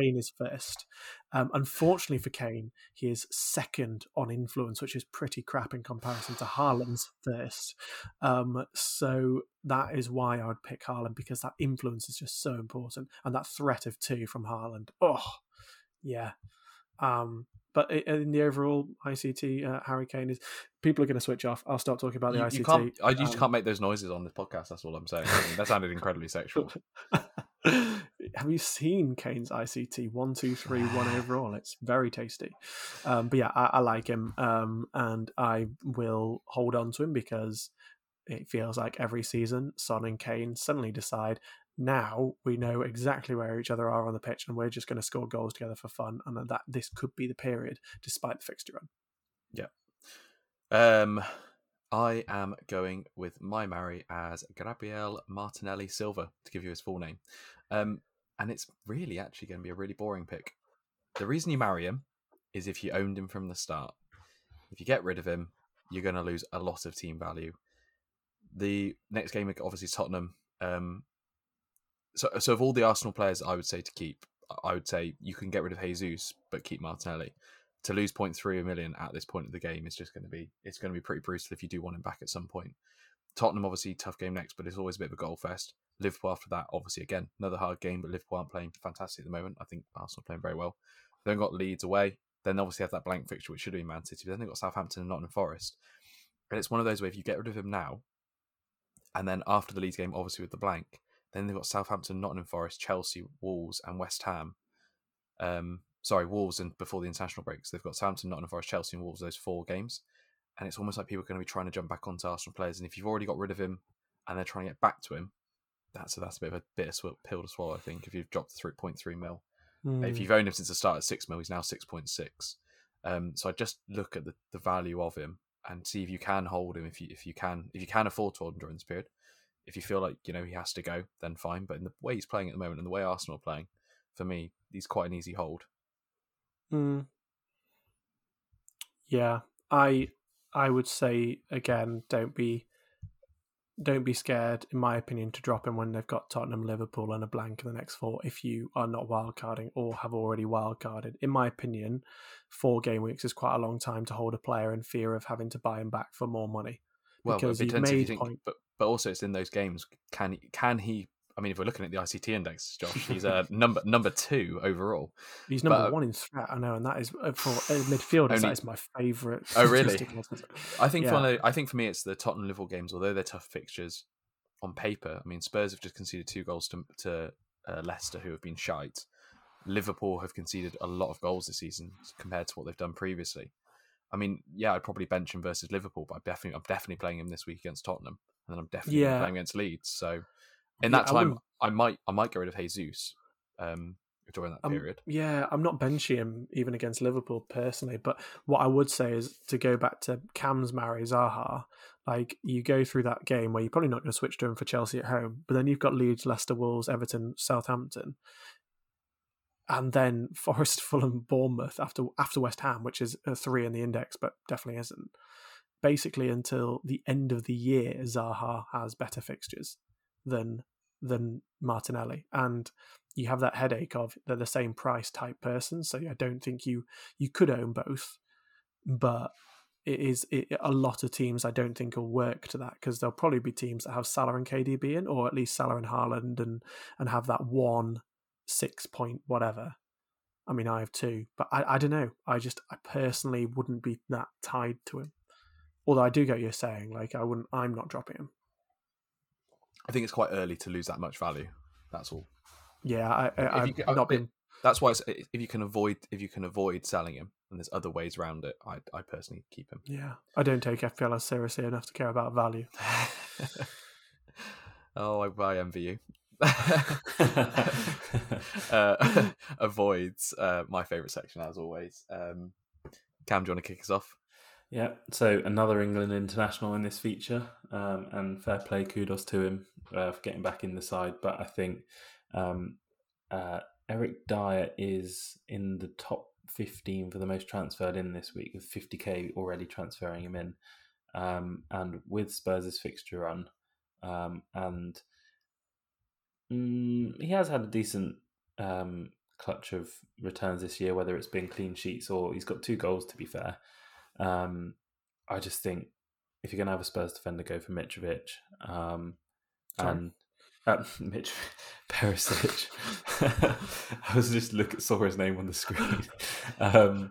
Kane is first. Unfortunately for Kane, he is second on influence, which is pretty crap in comparison to Haaland's first. So that is why I would pick Haaland, because that influence is just so important, and that threat of two from Haaland. Oh, yeah. But in the overall ICT, Harry Kane is. People are going to switch off. I'll start talking about the ICT. You can't make those noises on this podcast. That's all I'm saying. I mean, that sounded incredibly sexual. Have you seen Kane's ICT? 1, 2, 3, 1 overall. It's very tasty. But yeah, I like him, and I will hold on to him because it feels like every season, Son and Kane suddenly decide. Now we know exactly where each other are on the pitch, and we're just going to score goals together for fun, and that this could be the period, despite the fixture run. Yeah. I am going with my Mari as Gabriel Martinelli Silva, to give you his full name. And it's really actually going to be a really boring pick. The reason you marry him is if you owned him from the start. If you get rid of him, you're going to lose a lot of team value. The next game, obviously Tottenham. So of all the Arsenal players I would say to keep, I would say you can get rid of Jesus, but keep Martinelli. To lose 0.3 million at this point of the game is just going to be, it's going to be pretty brutal if you do want him back at some point. Tottenham, obviously, tough game next, but it's always a bit of a goal fest. Liverpool after that, obviously, again, another hard game, but Liverpool aren't playing fantastic at the moment. I think Arsenal are playing very well. They then got Leeds away. Then obviously have that blank fixture, which should have been Man City, but then they've got Southampton and Nottingham Forest. And it's one of those where if you get rid of him now, and then after the Leeds game, obviously with the blank, then they've got Southampton, Nottingham Forest, Chelsea, Wolves and West Ham. Wolves and before the international breaks. They've got Southampton, Nottingham Forest, Chelsea and Wolves, those four games. And it's almost like people are going to be trying to jump back onto Arsenal players. And if you've already got rid of him and they're trying to get back to him, that's a bit of a bitter pill to swallow, I think, if you've dropped 3.3 mil. If you've owned him since the start at 6 mil, he's now 6.6. So I just look at the value of him and see if you can hold him, if you can afford to hold him during this period. If you feel like, he has to go, then fine. But in the way he's playing at the moment and the way Arsenal are playing, for me, he's quite an easy hold. Yeah, I would say, again, don't be scared, in my opinion, to drop him when they've got Tottenham, Liverpool and a blank in the next four if you are not wildcarding or have already wildcarded. In my opinion, 4 game weeks is quite a long time to hold a player in fear of having to buy him back for more money. Well, because you've made point... But also, it's in those games. Can he? I mean, if we're looking at the ICT index, Josh, he's number 2 overall. He's number 1 in threat. I know, and that is for midfielders. That is my favourite. Oh, really? I think for me, it's the Tottenham Liverpool games. Although they're tough fixtures on paper, I mean, Spurs have just conceded 2 goals to Leicester, who have been shite. Liverpool have conceded a lot of goals this season compared to what they've done previously. I mean, yeah, I'd probably bench him versus Liverpool, but I'm definitely playing him this week against Tottenham. And then I'm definitely playing against Leeds. So in that time, I might get rid of Jesus during that period. Yeah, I'm not benching him even against Liverpool personally. But what I would say is to go back to Cam's Mari Zaha. Like, you go through that game where you're probably not going to switch to him for Chelsea at home. But then you've got Leeds, Leicester, Wolves, Everton, Southampton. And then Forest, Fulham, Bournemouth after West Ham, which is a 3 in the index, but definitely isn't. Basically, until the end of the year, Zaha has better fixtures than Martinelli, and you have that headache of they're the same price type person. So I don't think you could own both, but it is a lot of teams I don't think will work to that, because there'll probably be teams that have Salah and KDB in, or at least Salah and Haaland, and have that 1 6 point whatever. I mean, I have 2, but I don't know. I personally wouldn't be that tied to him. Although I do get what you're saying, like I'm not dropping him. I think it's quite early to lose that much value. That's all. Yeah, that's why if you can avoid selling him, and there's other ways around it, I personally keep him. Yeah, I don't take FPL seriously enough to care about value. Oh, I envy you. avoids my favourite section as always. Cam, do you want to kick us off? Yeah, so another England international in this feature, and fair play, kudos to him for getting back in the side. But I think Eric Dyer is in the top 15 for the most transferred in this week, with 50k already transferring him in. And with Spurs' fixture run, he has had a decent clutch of returns this year, whether it's been clean sheets or he's got 2 goals, to be fair. I just think if you're going to have a Spurs defender, go for Mitrovic and Perisic. I was just saw his name on the screen.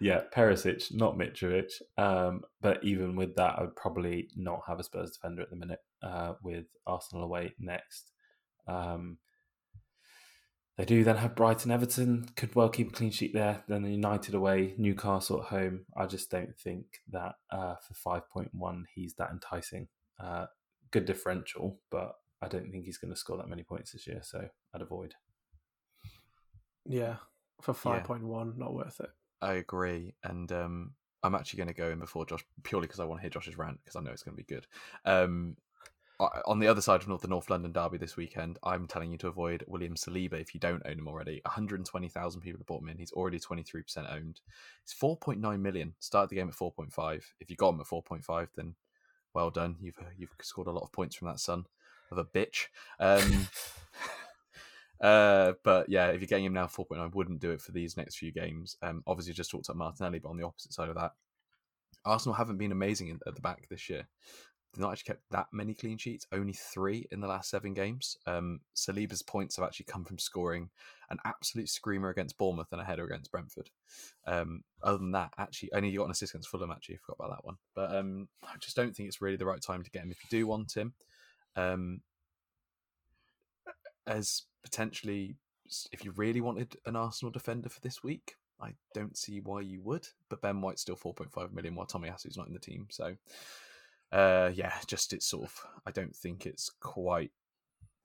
Yeah, Perisic, not Mitrovic. But even with that, I would probably not have a Spurs defender at the minute with Arsenal away next. They do then have Brighton, Everton, could well keep a clean sheet there. Then United away, Newcastle at home. I just don't think that for 5.1 he's that enticing. Good differential, but I don't think he's going to score that many points this year, so I'd avoid. Yeah, for 5.1, not worth it. I agree, and I'm actually going to go in before Josh, purely because I want to hear Josh's rant, because I know it's going to be good. On the other side of the North London derby this weekend, I'm telling you to avoid William Saliba if you don't own him already. 120,000 people have bought him in. He's already 23% owned. It's 4.9 million. Start the game at 4.5. If you got him at 4.5, then well done. You've scored a lot of points from that son of a bitch. But yeah, if you're getting him now, 4.9, wouldn't do it for these next few games. Obviously, just talked about Martinelli, but on the opposite side of that, Arsenal haven't been amazing at the back this year. They've not actually kept that many clean sheets, only 3 in the last 7 games. Saliba's points have actually come from scoring an absolute screamer against Bournemouth and a header against Brentford. Other than that, actually, only got an assist against Fulham, actually. I forgot about that one. But I just don't think it's really the right time to get him if you do want him. As potentially, if you really wanted an Arsenal defender for this week, I don't see why you would. But Ben White's still 4.5 million while Tommy Asu's not in the team, so... yeah, just it's sort of, I don't think it's quite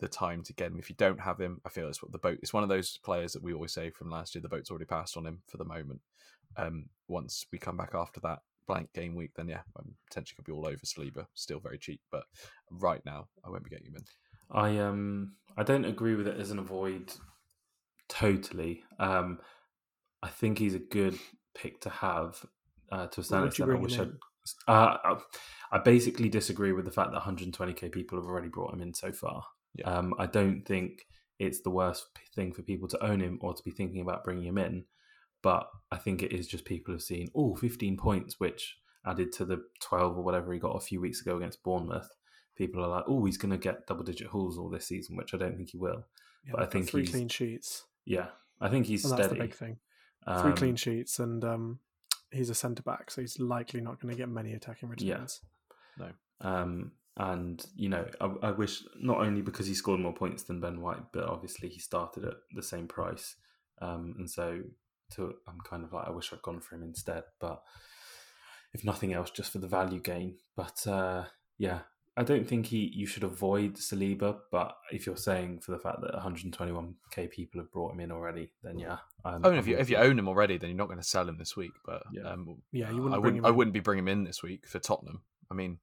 the time to get him. If you don't have him, I feel it's what the boat. It's one of those players that we always say from last year, the boat's already passed on him for the moment. Once we come back after that blank game week, then yeah, potentially could be all over Saliba. Still very cheap, but right now I won't be getting him in. I don't agree with it as an avoid totally. I think he's a good pick to have to a certain extent. I wish I'd... I basically disagree with the fact that 120k people have already brought him in so far. Yeah. I don't think it's the worst thing for people to own him or to be thinking about bringing him in, but I think it is just people have seen 15 points, which added to the 12 or whatever he got a few weeks ago against Bournemouth. People are like, he's going to get double-digit hauls all this season, which I don't think he will. Yeah, but I think 3 clean sheets. Yeah, I think he's steady. That's the big thing. 3 clean sheets and... he's a centre-back, so he's likely not going to get many attacking returns. Yeah. No. And, you know, I wish, not only because he scored more points than Ben White, but obviously he started at the same price. And so I'm kind of like, I wish I'd gone for him instead. But if nothing else, just for the value gain. But, yeah, I don't think you should avoid Saliba, but if you're saying for the fact that 121k people have brought him in already, then yeah. If you own him already, then you're not going to sell him this week. But yeah, I wouldn't be bringing him in this week for Tottenham. I mean,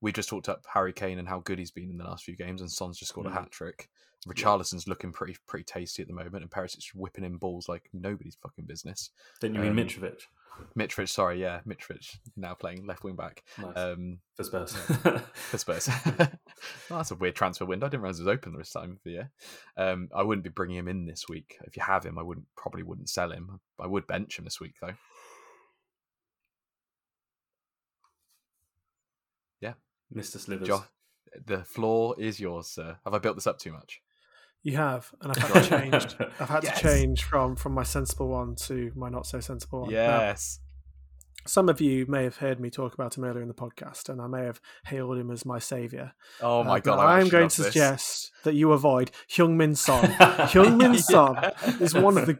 we just talked up Harry Kane and how good he's been in the last few games, and Son's just scored a hat trick. Richarlison's looking pretty tasty at the moment, and Perisic's whipping in balls like nobody's fucking business. Didn't you mean Mitrovic? Mitrovic, sorry, yeah, Mitrovic now playing left wing back. Nice. For Spurs. For Spurs. Well, that's a weird transfer window. I didn't realise it was open this time of the year. I wouldn't be bringing him in this week. If you have him, I probably wouldn't sell him. I would bench him this week though. Yeah, Mr. Slivers, the floor is yours, sir. Have I built this up too much? You have, and I've had to change. I've had to change from my sensible one to my not so sensible one. Yes. Now, some of you may have heard me talk about him earlier in the podcast, and I may have hailed him as my saviour. Oh my god! I'm going to suggest that you avoid Heung-min Son. Heung-min Son is one of the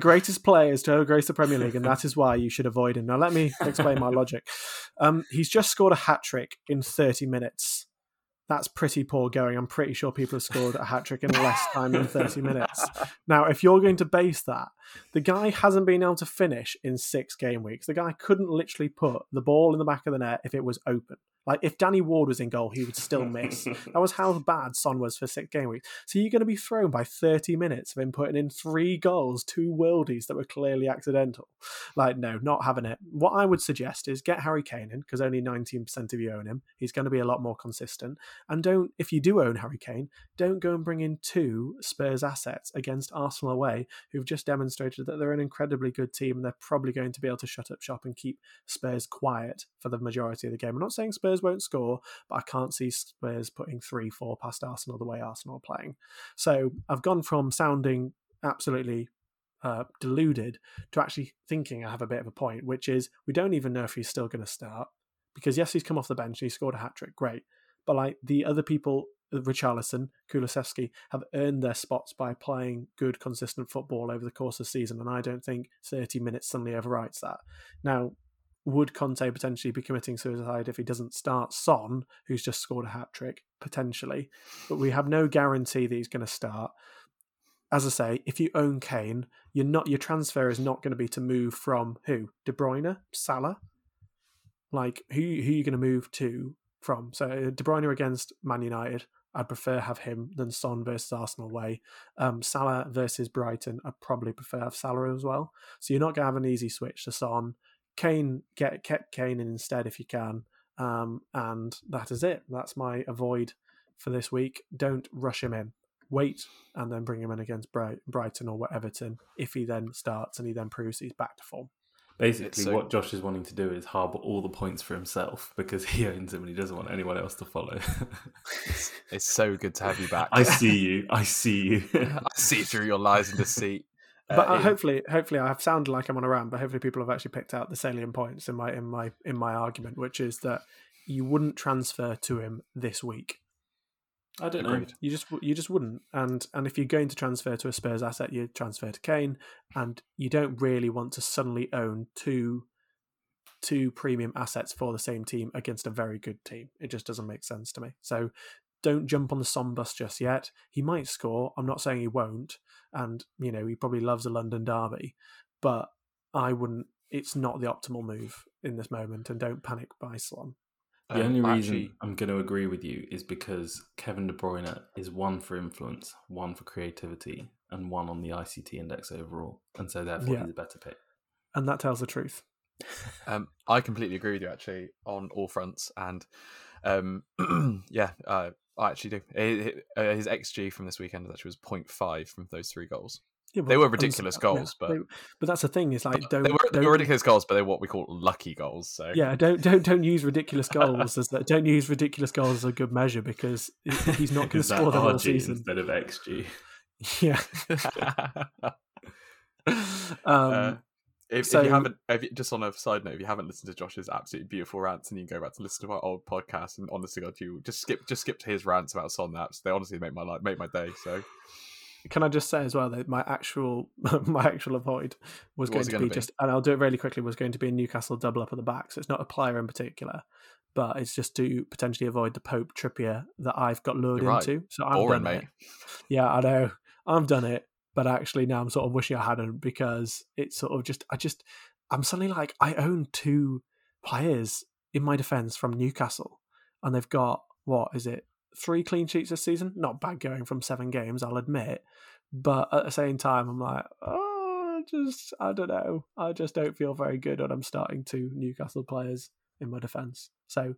greatest players to ever grace the Premier League, and that is why you should avoid him. Now, let me explain my logic. He's just scored a hat trick in 30 minutes. that's pretty poor going. I'm pretty sure people have scored a hat-trick in less time than 30 minutes. Now, if you're going to base that, the guy hasn't been able to finish in 6 game weeks. The guy couldn't literally put the ball in the back of the net if it was open. Like, if Danny Ward was in goal, he would still miss. That was how bad Son was for 6 game weeks. So you're going to be thrown by 30 minutes of him putting in 3 goals, 2 worldies that were clearly accidental. Like, no, not having it. What I would suggest is get Harry Kane in, because only 19% of you own him. He's going to be a lot more consistent. And don't, if you do own Harry Kane, don't go and bring in 2 Spurs assets against Arsenal away, who've just demonstrated that they're an incredibly good team and they're probably going to be able to shut up shop and keep Spurs quiet for the majority of the game. I'm not saying Spurs won't score, but I can't see Spurs putting 3-4 past Arsenal the way Arsenal are playing. So I've gone from sounding absolutely deluded to actually thinking I have a bit of a point, which is we don't even know if he's still going to start, because yes, he's come off the bench and he scored a hat-trick, great. But like the other people, Richarlison, Kulusevski, have earned their spots by playing good, consistent football over the course of the season, and I don't think 30 minutes suddenly overrides that. Now, would Conte potentially be committing suicide if he doesn't start Son, who's just scored a hat-trick? Potentially. But we have no guarantee that he's going to start. As I say, if you own Kane, your transfer is not going to be to move from who? De Bruyne? Salah? Like, who are you going to move to from? So De Bruyne against Man United, I'd prefer have him than Son versus Arsenal away. Salah versus Brighton, I'd probably prefer have Salah as well. So you're not going to have an easy switch to Son. Kane, get Kane in instead if you can, and that is it. That's my avoid for this week. Don't rush him in. Wait and then bring him in against Brighton or Everton if he then starts and he then proves he's back to form. Basically, so, what Josh is wanting to do is harbour all the points for himself because he owns him and he doesn't want anyone else to follow. It's so good to have you back. I see you. I see through your lies and deceit. But hopefully, I've sounded like I'm on a rant. But hopefully, people have actually picked out the salient points in my argument, which is that you wouldn't transfer to him this week. I don't know. You just wouldn't. And if you're going to transfer to a Spurs asset, you transfer to Kane, and you don't really want to suddenly own two premium assets for the same team against a very good team. It just doesn't make sense to me. So don't jump on the Son bus just yet. He might score. I'm not saying he won't. And, you know, he probably loves a London derby. But I wouldn't. It's not the optimal move in this moment. And don't panic by Son. The only reason I'm going to agree with you is because Kevin De Bruyne is 1 for influence, 1 for creativity, and 1 on the ICT index overall. And so therefore he's a better pick. And that tells the truth. I completely agree with you, actually, on all fronts. And I actually do. His XG from this weekend actually was 0.5 from those 3 goals. Yeah, they were ridiculous goals, but that's the thing. It's like they were ridiculous goals, but they're what we call lucky goals. So yeah, don't use ridiculous goals as that. Don't use ridiculous goals as a good measure because he's not going to score the whole season instead of XG. Yeah. If you haven't, just on a side note, if you haven't listened to Josh's absolutely beautiful rants, and you can go back to listen to our old podcast, and honestly, God, you just skip to his rants about Son apps. They honestly make my day. So, can I just say as well that my actual avoid was going to be and I'll do it really quickly. Was going to be a Newcastle double up at the back, so it's not a player in particular, but it's just to potentially avoid the Pope Trippier that I've got lured into. So I'm boring, mate. Yeah, I know. I've done it. But actually now I'm sort of wishing I hadn't because it's sort of I'm suddenly like, I own 2 players in my defence from Newcastle and they've got, 3 clean sheets this season? Not bad going from 7 games, I'll admit. But at the same time, I'm like, I don't know. I just don't feel very good when I'm starting 2 Newcastle players in my defence. So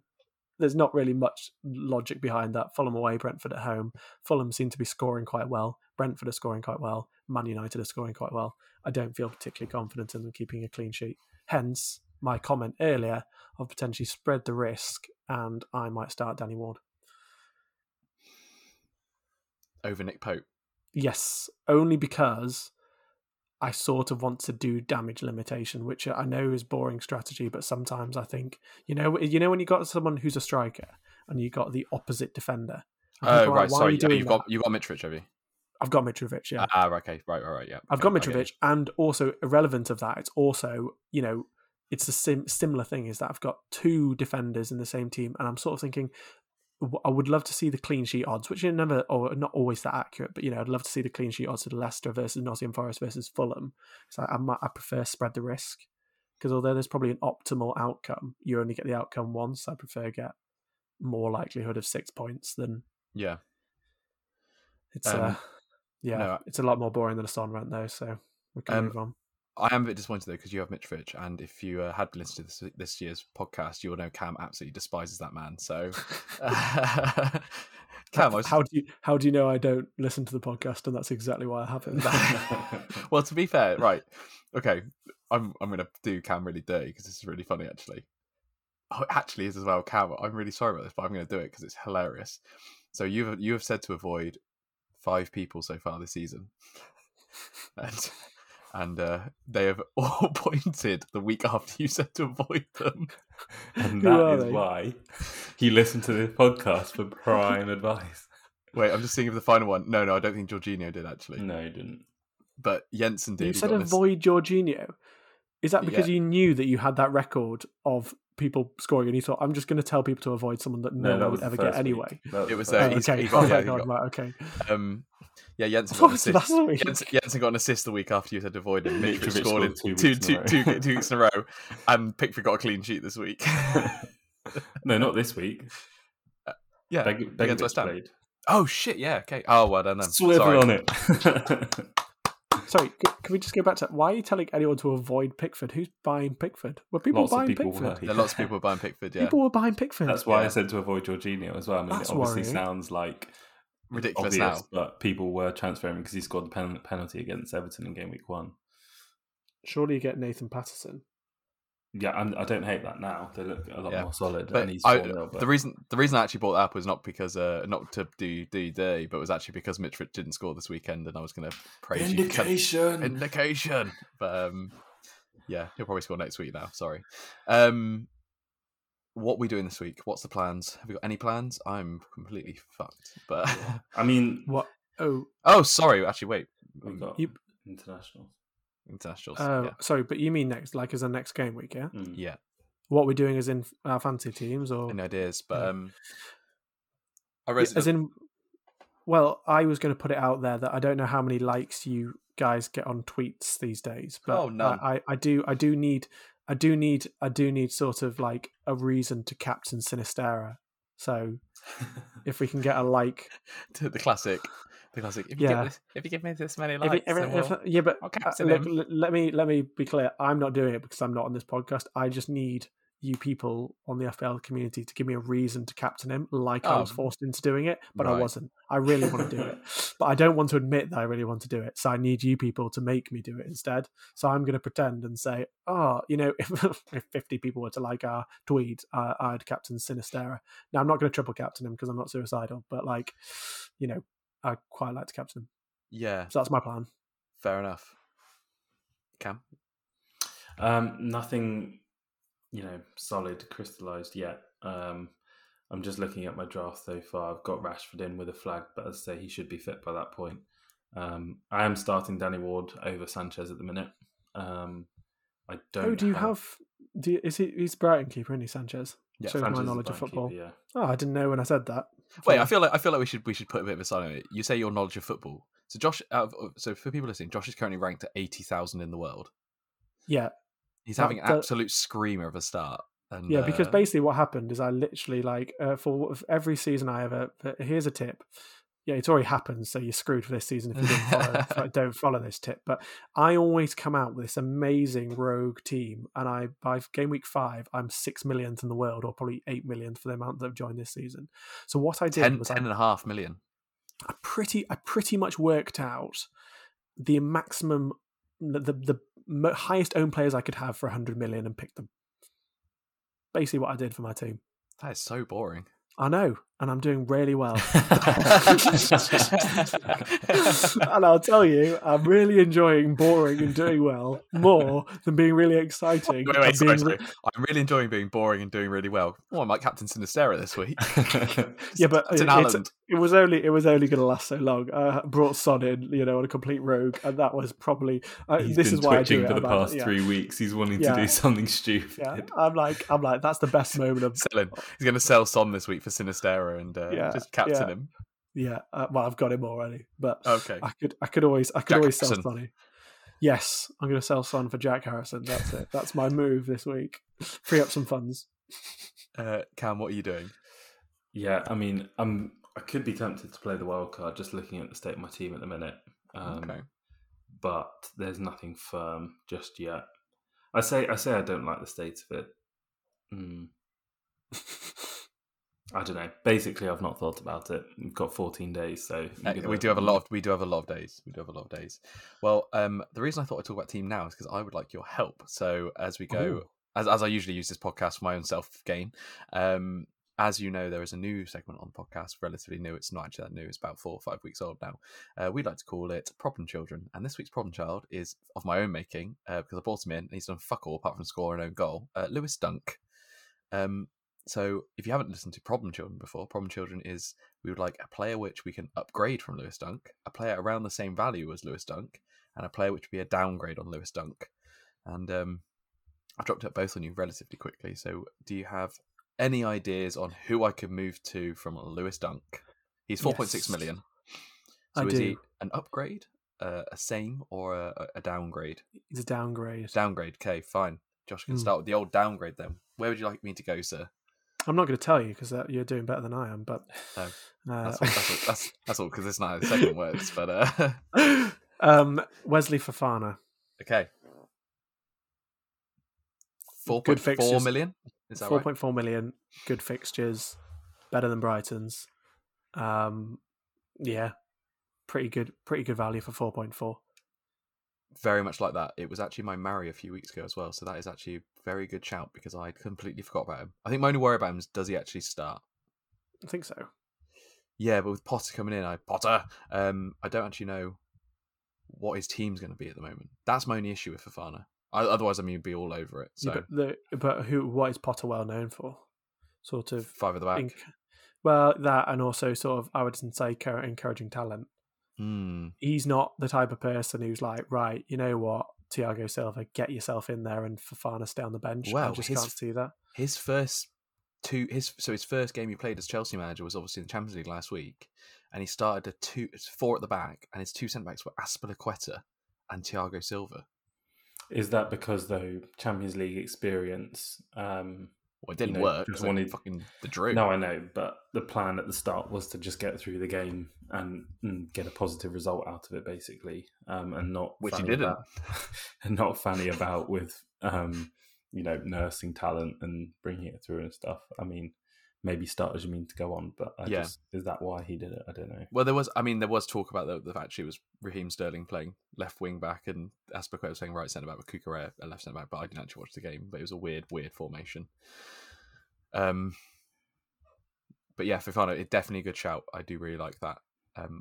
there's not really much logic behind that. Fulham away, Brentford at home. Fulham seem to be scoring quite well. Brentford are scoring quite well. Man United are scoring quite well. I don't feel particularly confident in them keeping a clean sheet. Hence, my comment earlier of potentially spread the risk and I might start Danny Ward. Over Nick Pope? Yes, only because I sort of want to do damage limitation, which I know is boring strategy, but sometimes I think, you know when you got someone who's a striker and you got the opposite defender. Oh, right, sorry. You've got Mitrovic, have you? I've got Mitrovic, yeah. Right, yeah. I've got Mitrovic, and also irrelevant of that, it's also, it's a similar thing is that I've got 2 defenders in the same team, and I'm sort of thinking, I would love to see the clean sheet odds, which are never, or not always that accurate, but, you know, I'd love to see the clean sheet odds of Leicester versus Nottingham Forest versus Fulham. So I prefer spread the risk, because although there's probably an optimal outcome, you only get the outcome once. I prefer get more likelihood of 6 points than... Yeah. It's it's a lot more boring than a Son rant though, so we can move on. I am a bit disappointed though, because you have Mitrovic, and if you had been listening to this year's podcast, you'll know Cam absolutely despises that man. So, Cam, how do you know I don't listen to the podcast? And that's exactly why I haven't. Well, to be fair, right? Okay, I'm going to do Cam really dirty because this is really funny actually. Oh, it actually is as well, Cam. I'm really sorry about this, but I'm going to do it because it's hilarious. So you have said to avoid 5 people so far this season, and they have all pointed the week after you said to avoid them. And that is why he listened to this podcast for prime advice. Wait, I'm just thinking of the final one. No, I don't think Jorginho did, actually. No, he didn't. But Jensen did. You said avoid Jorginho. Is that because you knew that you had that record of people scoring and you thought, I'm just going to tell people to avoid someone that no one would ever get anyway? It was there. Okay. Jensen got an assist the week after you said avoid him. Mitrovic scored in two weeks in a row, and Pickford got a clean sheet this week. No, not this week. Yeah, against West Ham. Oh shit! Yeah, okay. Oh, well done then. Swivel on it. Sorry, can we just go back to that? Why are you telling anyone to avoid Pickford? Who's buying Pickford? Were people buying Pickford? Lots of people were buying Pickford, yeah. People were buying Pickford. That's why I said to avoid Jorginho as well. I mean, it obviously sounds like ridiculous obvious, now, but people were transferring because he scored the penalty against Everton in game week 1. Surely you get Nathan Patterson. Yeah, I don't hate that now. They look a lot more solid. But, the reason I actually brought that up was not because not to do dirty, but was actually because Mitrovic didn't score this weekend, and I was going to praise you. Indication. But he'll probably score next week now. Sorry. What are we doing this week? What's the plans? Have we got any plans? I'm completely fucked. But I mean, what? Oh, sorry. Actually, wait. We've got international. Sorry, but you mean next, like as a next game week, yeah? Mm. Yeah. What we're doing is in our fancy teams or... Any ideas, but... Yeah. I was going to put it out there that I don't know how many likes you guys get on tweets these days, but I do need sort of like a reason to captain Sinisterra. So if we can get a like... to the classic... Because if you give me this many likes, I'll captain him. Let me be clear. I'm not doing it because I'm not on this podcast. I just need you people on the FPL community to give me a reason to captain him, like I was forced into doing it, but I wasn't. I really want to do it, but I don't want to admit that I really want to do it. So I need you people to make me do it instead. So I'm going to pretend and say, if 50 people were to like our tweet, I'd captain Sinisterra. Now, I'm not going to triple captain him because I'm not suicidal, but I quite like to captain him. Yeah. So that's my plan. Fair enough. Cam? Nothing, solid, crystallised yet. I'm just looking at my draft so far. I've got Rashford in with a flag, but as I say, he should be fit by that point. I am starting Danny Ward over Sanchez at the minute. I don't. Oh, do you have? He's Brighton keeper, isn't he, Sanchez? Yeah, shows my knowledge of football. Keeper, yeah. Oh, I didn't know when I said that. Wait, I feel like we should put a bit of a sign on it. You say your knowledge of football. So Josh, so for people listening, Josh is currently ranked at 80,000 in the world. Yeah, he's having an absolute screamer of a start. And, because basically what happened is I literally for every season I ever. Here's a tip. Yeah, it's already happened, so you're screwed for this season if you don't follow this tip. But I always come out with this amazing rogue team, and by game week 5, I'm 6 millionth in the world, or probably 8 millionth for the amount that have joined this season. So what I did was... 10.5 million. I pretty much worked out the maximum, the highest owned players I could have for 100 million and picked them. Basically what I did for my team. That is so boring. I know, and I'm doing really well. And I'll tell you, I'm really enjoying boring and doing well more than being really exciting. Wait, I'm really enjoying being boring and doing really well. Oh, I might captain Sinisterra this week. Yeah, but it was only going to last so long. I brought Son in, on a complete rogue, and that was probably this is why I do it. For the past 3 weeks, he's wanting to do something stupid. Yeah. I'm like, that's the best moment of selling. He's going to sell Son this week for Sinisterra. Sinisterra and just captain him. Yeah, well, I've got him already, but okay. I could always sell Sonny. Yes, I'm going to sell Son for Jack Harrison. That's it. That's my move this week. Free up some funds. Cam, what are you doing? Yeah, I mean, I could be tempted to play the wild card just looking at the state of my team at the minute. Okay. But there's nothing firm just yet. I say I don't like the state of it. I don't know. Basically, I've not thought about it. We've got 14 days, so we do have a lot of days. Well, the reason I thought I'd talk about team now is because I would like your help. So as we go, as I usually use this podcast for my own self gain. As you know, there is a new segment on the podcast, relatively new. It's not actually that new. It's about 4 or 5 weeks old now. We like to call it Problem Children. And this week's Problem Child is of my own making because I brought him in and he's done fuck all apart from scoring an own goal. Lewis Dunk. So if you haven't listened to Problem Children before, Problem Children is we would like a player which we can upgrade from Lewis Dunk, a player around the same value as Lewis Dunk, and a player which would be a downgrade on Lewis Dunk. And I've dropped up both on you relatively quickly. So do you have any ideas on who I could move to from Lewis Dunk? He's 4.6 million. So is he an upgrade, a same, or a downgrade? He's a downgrade. Okay, fine. Josh can start with the old downgrade then. Where would you like me to go, sir? I'm not going to tell you because you're doing better than I am. But that's all because it's not how the segment works. But Wesley Fofana. Okay. 4.4 million. 4.4 million, good fixtures, better than Brighton's. Pretty good value for 4.4. Very much like that. It was actually my Mari a few weeks ago as well, so that is actually a very good shout because I completely forgot about him. I think my only worry about him is, does he actually start? I think so. Yeah, but with Potter coming in, I don't actually know what his team's going to be at the moment. That's my only issue with Fofana. Otherwise, I mean, you'd be all over it. So, yeah, what is Potter well known for? Sort of five at the back. Well, that and also sort of, I would say, encouraging talent. He's not the type of person who's like, right, you know what, Thiago Silva, get yourself in there, and Fofana stay on the bench. Well, I just can't see that. His first game he played as Chelsea manager was obviously in the Champions League last week, and he started four at the back, and his two centre backs were Aspilicueta and Thiago Silva. Is that because though Champions League experience? Well, it didn't work. Just wanted fucking the drew. No, I know, but the plan at the start was to just get through the game and get a positive result out of it, basically, and not which he didn't, and not fanny about with nursing talent and bringing it through and stuff. I mean, maybe start as you mean to go on, but is that why he did it? I don't know. Well, there was talk about the fact it was Raheem Sterling playing left wing back and Aspilicueta was playing right centre back with Cucurella a left centre back, but I didn't actually watch the game, but it was a weird formation. But yeah, Fofana, it's definitely a good shout. I do really like that.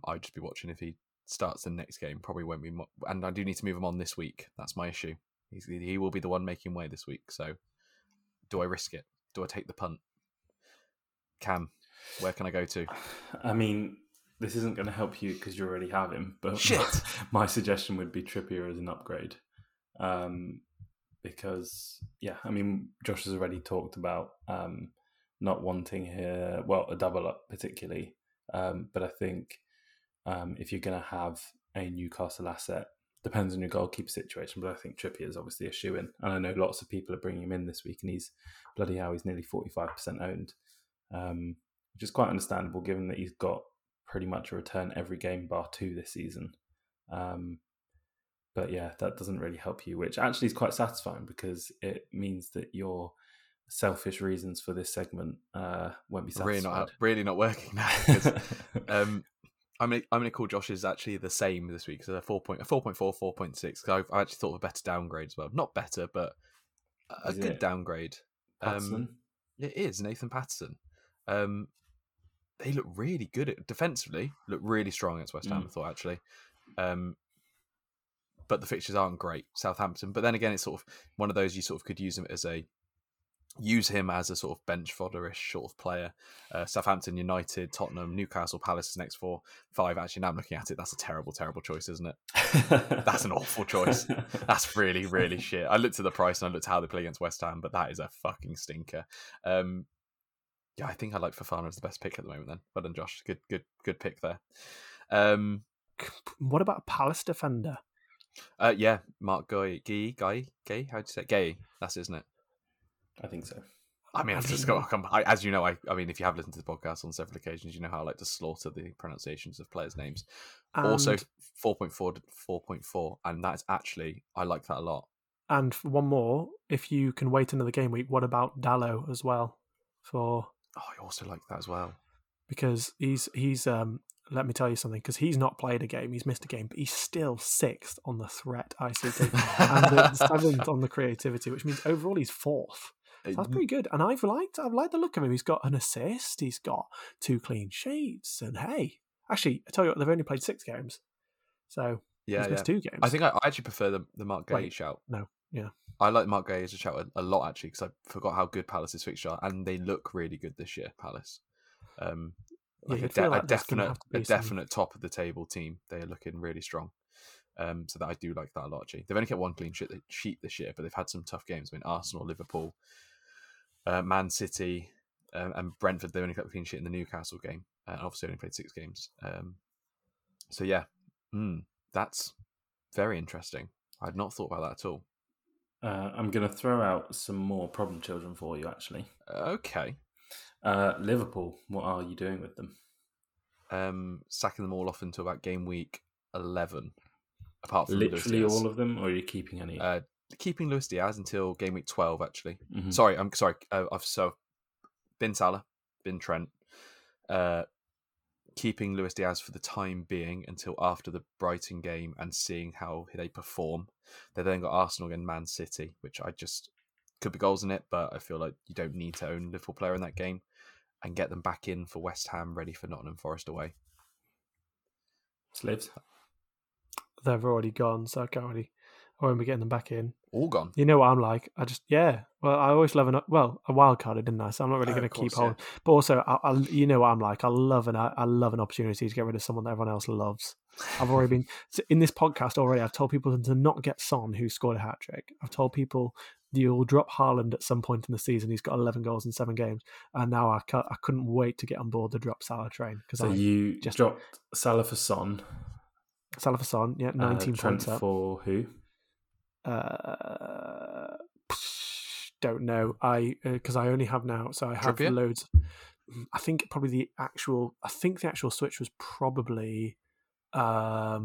I'd just be watching if he starts the next game. Probably won't be, and I do need to move him on this week. That's my issue. He will be the one making way this week. So do I risk it? Do I take the punt? Cam, where can I go to? I mean, this isn't going to help you because you already have him, but shit. My suggestion would be Trippier as an upgrade. Because, yeah, I mean, Josh has already talked about not wanting here, well, a double up particularly. But I think if you're going to have a Newcastle asset, depends on your goalkeeper situation, but I think Trippier is obviously a shoe in. And I know lots of people are bringing him in this week, and he's bloody hell, he's nearly 45% owned. Which is quite understandable given that he's got pretty much a return every game bar 2 this season. But yeah, that doesn't really help you, which actually is quite satisfying because it means that your selfish reasons for this segment won't be satisfied. Really not working now. Because, I'm going to call Josh's actually the same this week. So 4.4, 4.6. Because I actually thought of a better downgrade as well. Not better, but a good downgrade. It is Nathan Patterson. They look really good defensively. Look really strong against West Ham. I thought actually, but the fixtures aren't great. Southampton, but then again, it's sort of one of those you sort of could use him as a sort of bench fodderish sort of player. Southampton, United, Tottenham, Newcastle, Palace, next 4-5. Actually, now I'm looking at it, that's a terrible choice, isn't it? That's an awful choice. That's really shit. I looked at the price and I looked at how they play against West Ham, but that is a fucking stinker. I think I like Fofana as the best pick at the moment then. Well done, Josh. Good pick there. What about a Palace defender? Yeah, Mark Guy. How'd you say Gay? That's it, isn't it? I think so. I mean, I've just got, as you know, I mean, if you have listened to the podcast on several occasions, you know how I like to slaughter the pronunciations of players' names. And also, 4.4, and that's actually, I like that a lot. And one more, if you can wait another game week, what about Dalot as well? I also like that as well. Because he's let me tell you something, because he's not played a game, he's missed a game, but he's still 6th on the threat ICT and 7th on the creativity, which means overall he's 4th. That's pretty good, and I've liked the look of him. He's got an assist, he's got 2 clean sheets, and hey, actually, I tell you what, they've only played 6 games, so yeah, he's missed 2 games. I think I actually prefer the Mark Gay shout. No, yeah, I like Mark Gay as a shout a lot actually, because I forgot how good Palace's fixture are, and they look really good this year. Palace, a definite top of the table team. They are looking really strong. So that I do like that a lot. Actually, they've only kept 1 clean sheet this year, but they've had some tough games. I mean, Arsenal, Liverpool. Man City and Brentford, they only kept a clean sheet in the Newcastle game, and obviously only played 6 games. That's very interesting. I'd not thought about that at all. I'm going to throw out some more problem children for you, actually. Okay. Liverpool, what are you doing with them? Sacking them all off until about game week 11. Apart from literally all of them, or are you keeping any? Keeping Luis Diaz until game week 12, actually. Mm-hmm. Sorry. I've been Salah, been Trent. Keeping Luis Diaz for the time being until after the Brighton game and seeing how they perform. They then got Arsenal and Man City, which I just could be goals in it, but I feel like you don't need to own Liverpool player in that game, and get them back in for West Ham, ready for Nottingham Forest away. Slibs. They've already gone, so I can't really. I won't be getting them back in. All gone. You know what I'm like? I always love I wildcarded, didn't I? So I'm not really going to keep hold. Yeah. But also, I you know what I'm like? I love an opportunity to get rid of someone that everyone else loves. I've already been in this podcast already. I've told people to not get Son, who scored a hat trick. I've told people you'll drop Haaland at some point in the season. He's got 11 goals in 7 games, and now I couldn't wait to get on board the drop Salah train. You just dropped Salah for Son. Salah for Son, yeah, 19 points up. For who? Don't know. I only have now, so I have Trippier? Loads. I think probably the actual switch was probably. But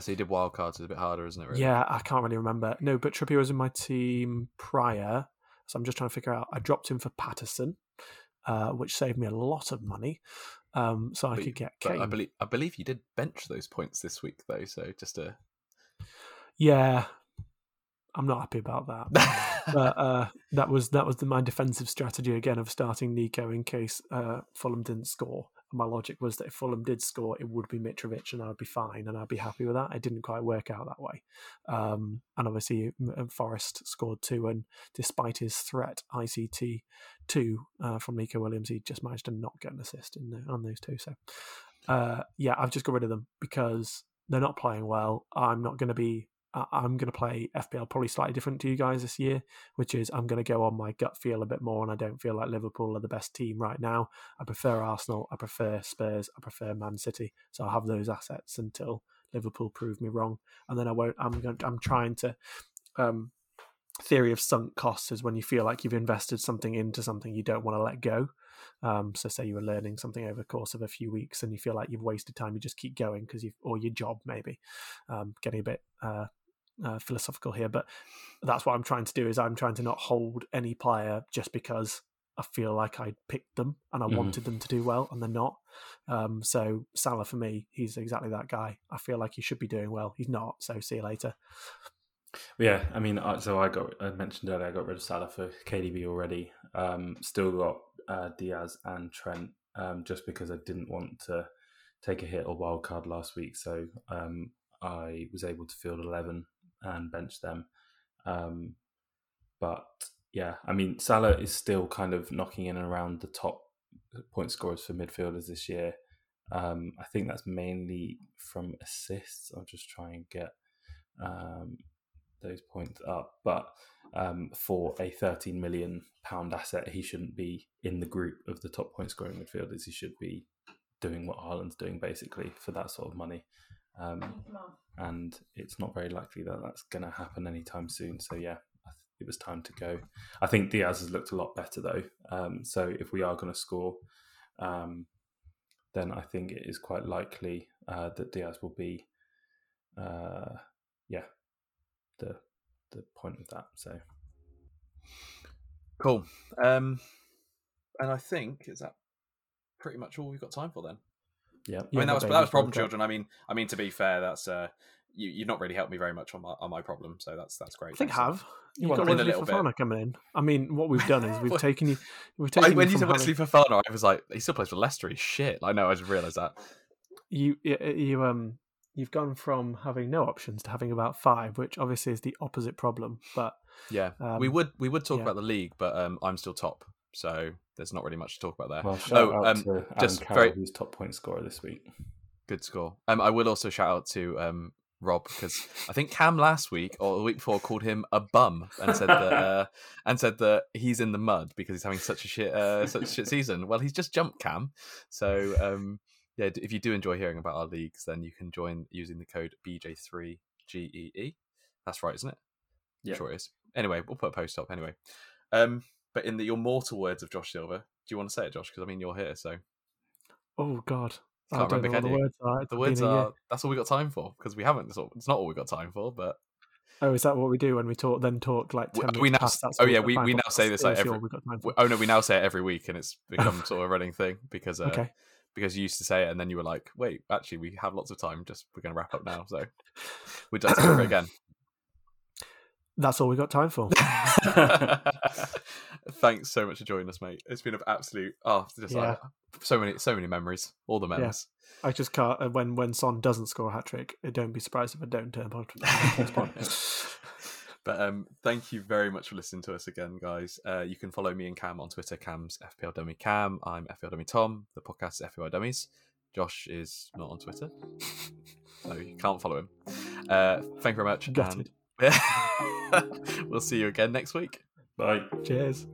so you did wild cards, it's a bit harder, isn't it? Really? Yeah, I can't really remember. No, but Trippier was in my team prior, so I'm just trying to figure out. I dropped him for Patterson, which saved me a lot of money. I could get Kane. I believe you did bench those points this week though, so just a. Yeah. I'm not happy about that. But that was my defensive strategy again of starting Nico in case Fulham didn't score. And my logic was that if Fulham did score, it would be Mitrovic, and I'd be fine, and I'd be happy with that. It didn't quite work out that way. And obviously, Forrest scored 2, and despite his threat, ICT 2 from Nico Williams, he just managed to not get an assist on those 2. So, I've just got rid of them because they're not playing well. I'm going to play FPL probably slightly different to you guys this year, which is I'm going to go on my gut feel a bit more, and I don't feel like Liverpool are the best team right now. I prefer Arsenal, I prefer Spurs, I prefer Man City. So I'll have those assets until Liverpool prove me wrong. And then I won't. I'm trying to... theory of sunk costs is when you feel like you've invested something into something you don't want to let go. So say you were learning something over the course of a few weeks and you feel like you've wasted time, you just keep going because or your job maybe. Getting a bit... philosophical here, but that's what I'm trying to do is I'm trying to not hold any player just because I feel like I picked them and I wanted them to do well and they're not. So Salah for me, he's exactly that guy. I feel like he should be doing well. He's not. So see you later. Yeah. I mean, I mentioned earlier, I got rid of Salah for KDB already. Still got Diaz and Trent just because I didn't want to take a hit or wild card last week. So I was able to field 11 and bench them. Salah is still kind of knocking in and around the top point scorers for midfielders this year. I think that's mainly from assists. I'll just try and get those points up. But for a £13 million asset, he shouldn't be in the group of the top point scoring midfielders. He should be doing what Haaland's doing, basically, for that sort of money. And it's not very likely that that's going to happen anytime soon. So, yeah, it was time to go. I think Diaz has looked a lot better, though. So if we are going to score, then I think it is quite likely that Diaz will be, the point of that. So cool. And I think is that pretty much all we've got time for then. Yeah, I mean that was problem children. I mean to be fair, that's you've not really helped me very much on my problem, so that's great. I think you've got Wesley Fofana coming in. I mean, what we've done is we've taken you. When you said Wesley Fofana, I was like, he still plays for Leicester. He's shit. I know. I just realised that. You've gone from having no options to having about five, which obviously is the opposite problem. But yeah, we would talk about the league, but I'm still top, so there's not really much to talk about there. Well, shout out to just Carroll, who's top point scorer this week. Good score. I will also shout out to Rob, because I think Cam last week or the week before called him a bum and said that he's in the mud because he's having such a shit season. Well, he's just jumped Cam, so. Yeah, if you do enjoy hearing about our leagues, then you can join using the code BJ3GEE. That's right, isn't it? Yeah. Sure it is. Anyway, we'll put a post up anyway. But in your mortal words of Josh Silver, do you want to say it, Josh? Because, I mean, you're here, so... Oh, God. I don't remember what the words are. The words are, that's all we got time for, because we haven't. It's not all we got time for, but... Oh, is that what we do when we talk like 10 minutes past? We now say this like every... Oh, no, we now say it every week, and it's become sort of a running thing, because... okay. Because you used to say it, and then you were like, "Wait, actually, we have lots of time. Just we're going to wrap up now." So we're done over again. That's all we got time for. Thanks so much for joining us, mate. It's been an absolute so many memories, all the memories. Yeah. I just can't. When Son doesn't score a hat trick, don't be surprised if I don't turn on. But thank you very much for listening to us again, guys. You can follow me and Cam on Twitter. Cam's FPL Dummy Cam. I'm FPL Dummy Tom. The podcast is FPL Dummies. Josh is not on Twitter, so you can't follow him. Thank you very much. We'll see you again next week. Bye. Cheers.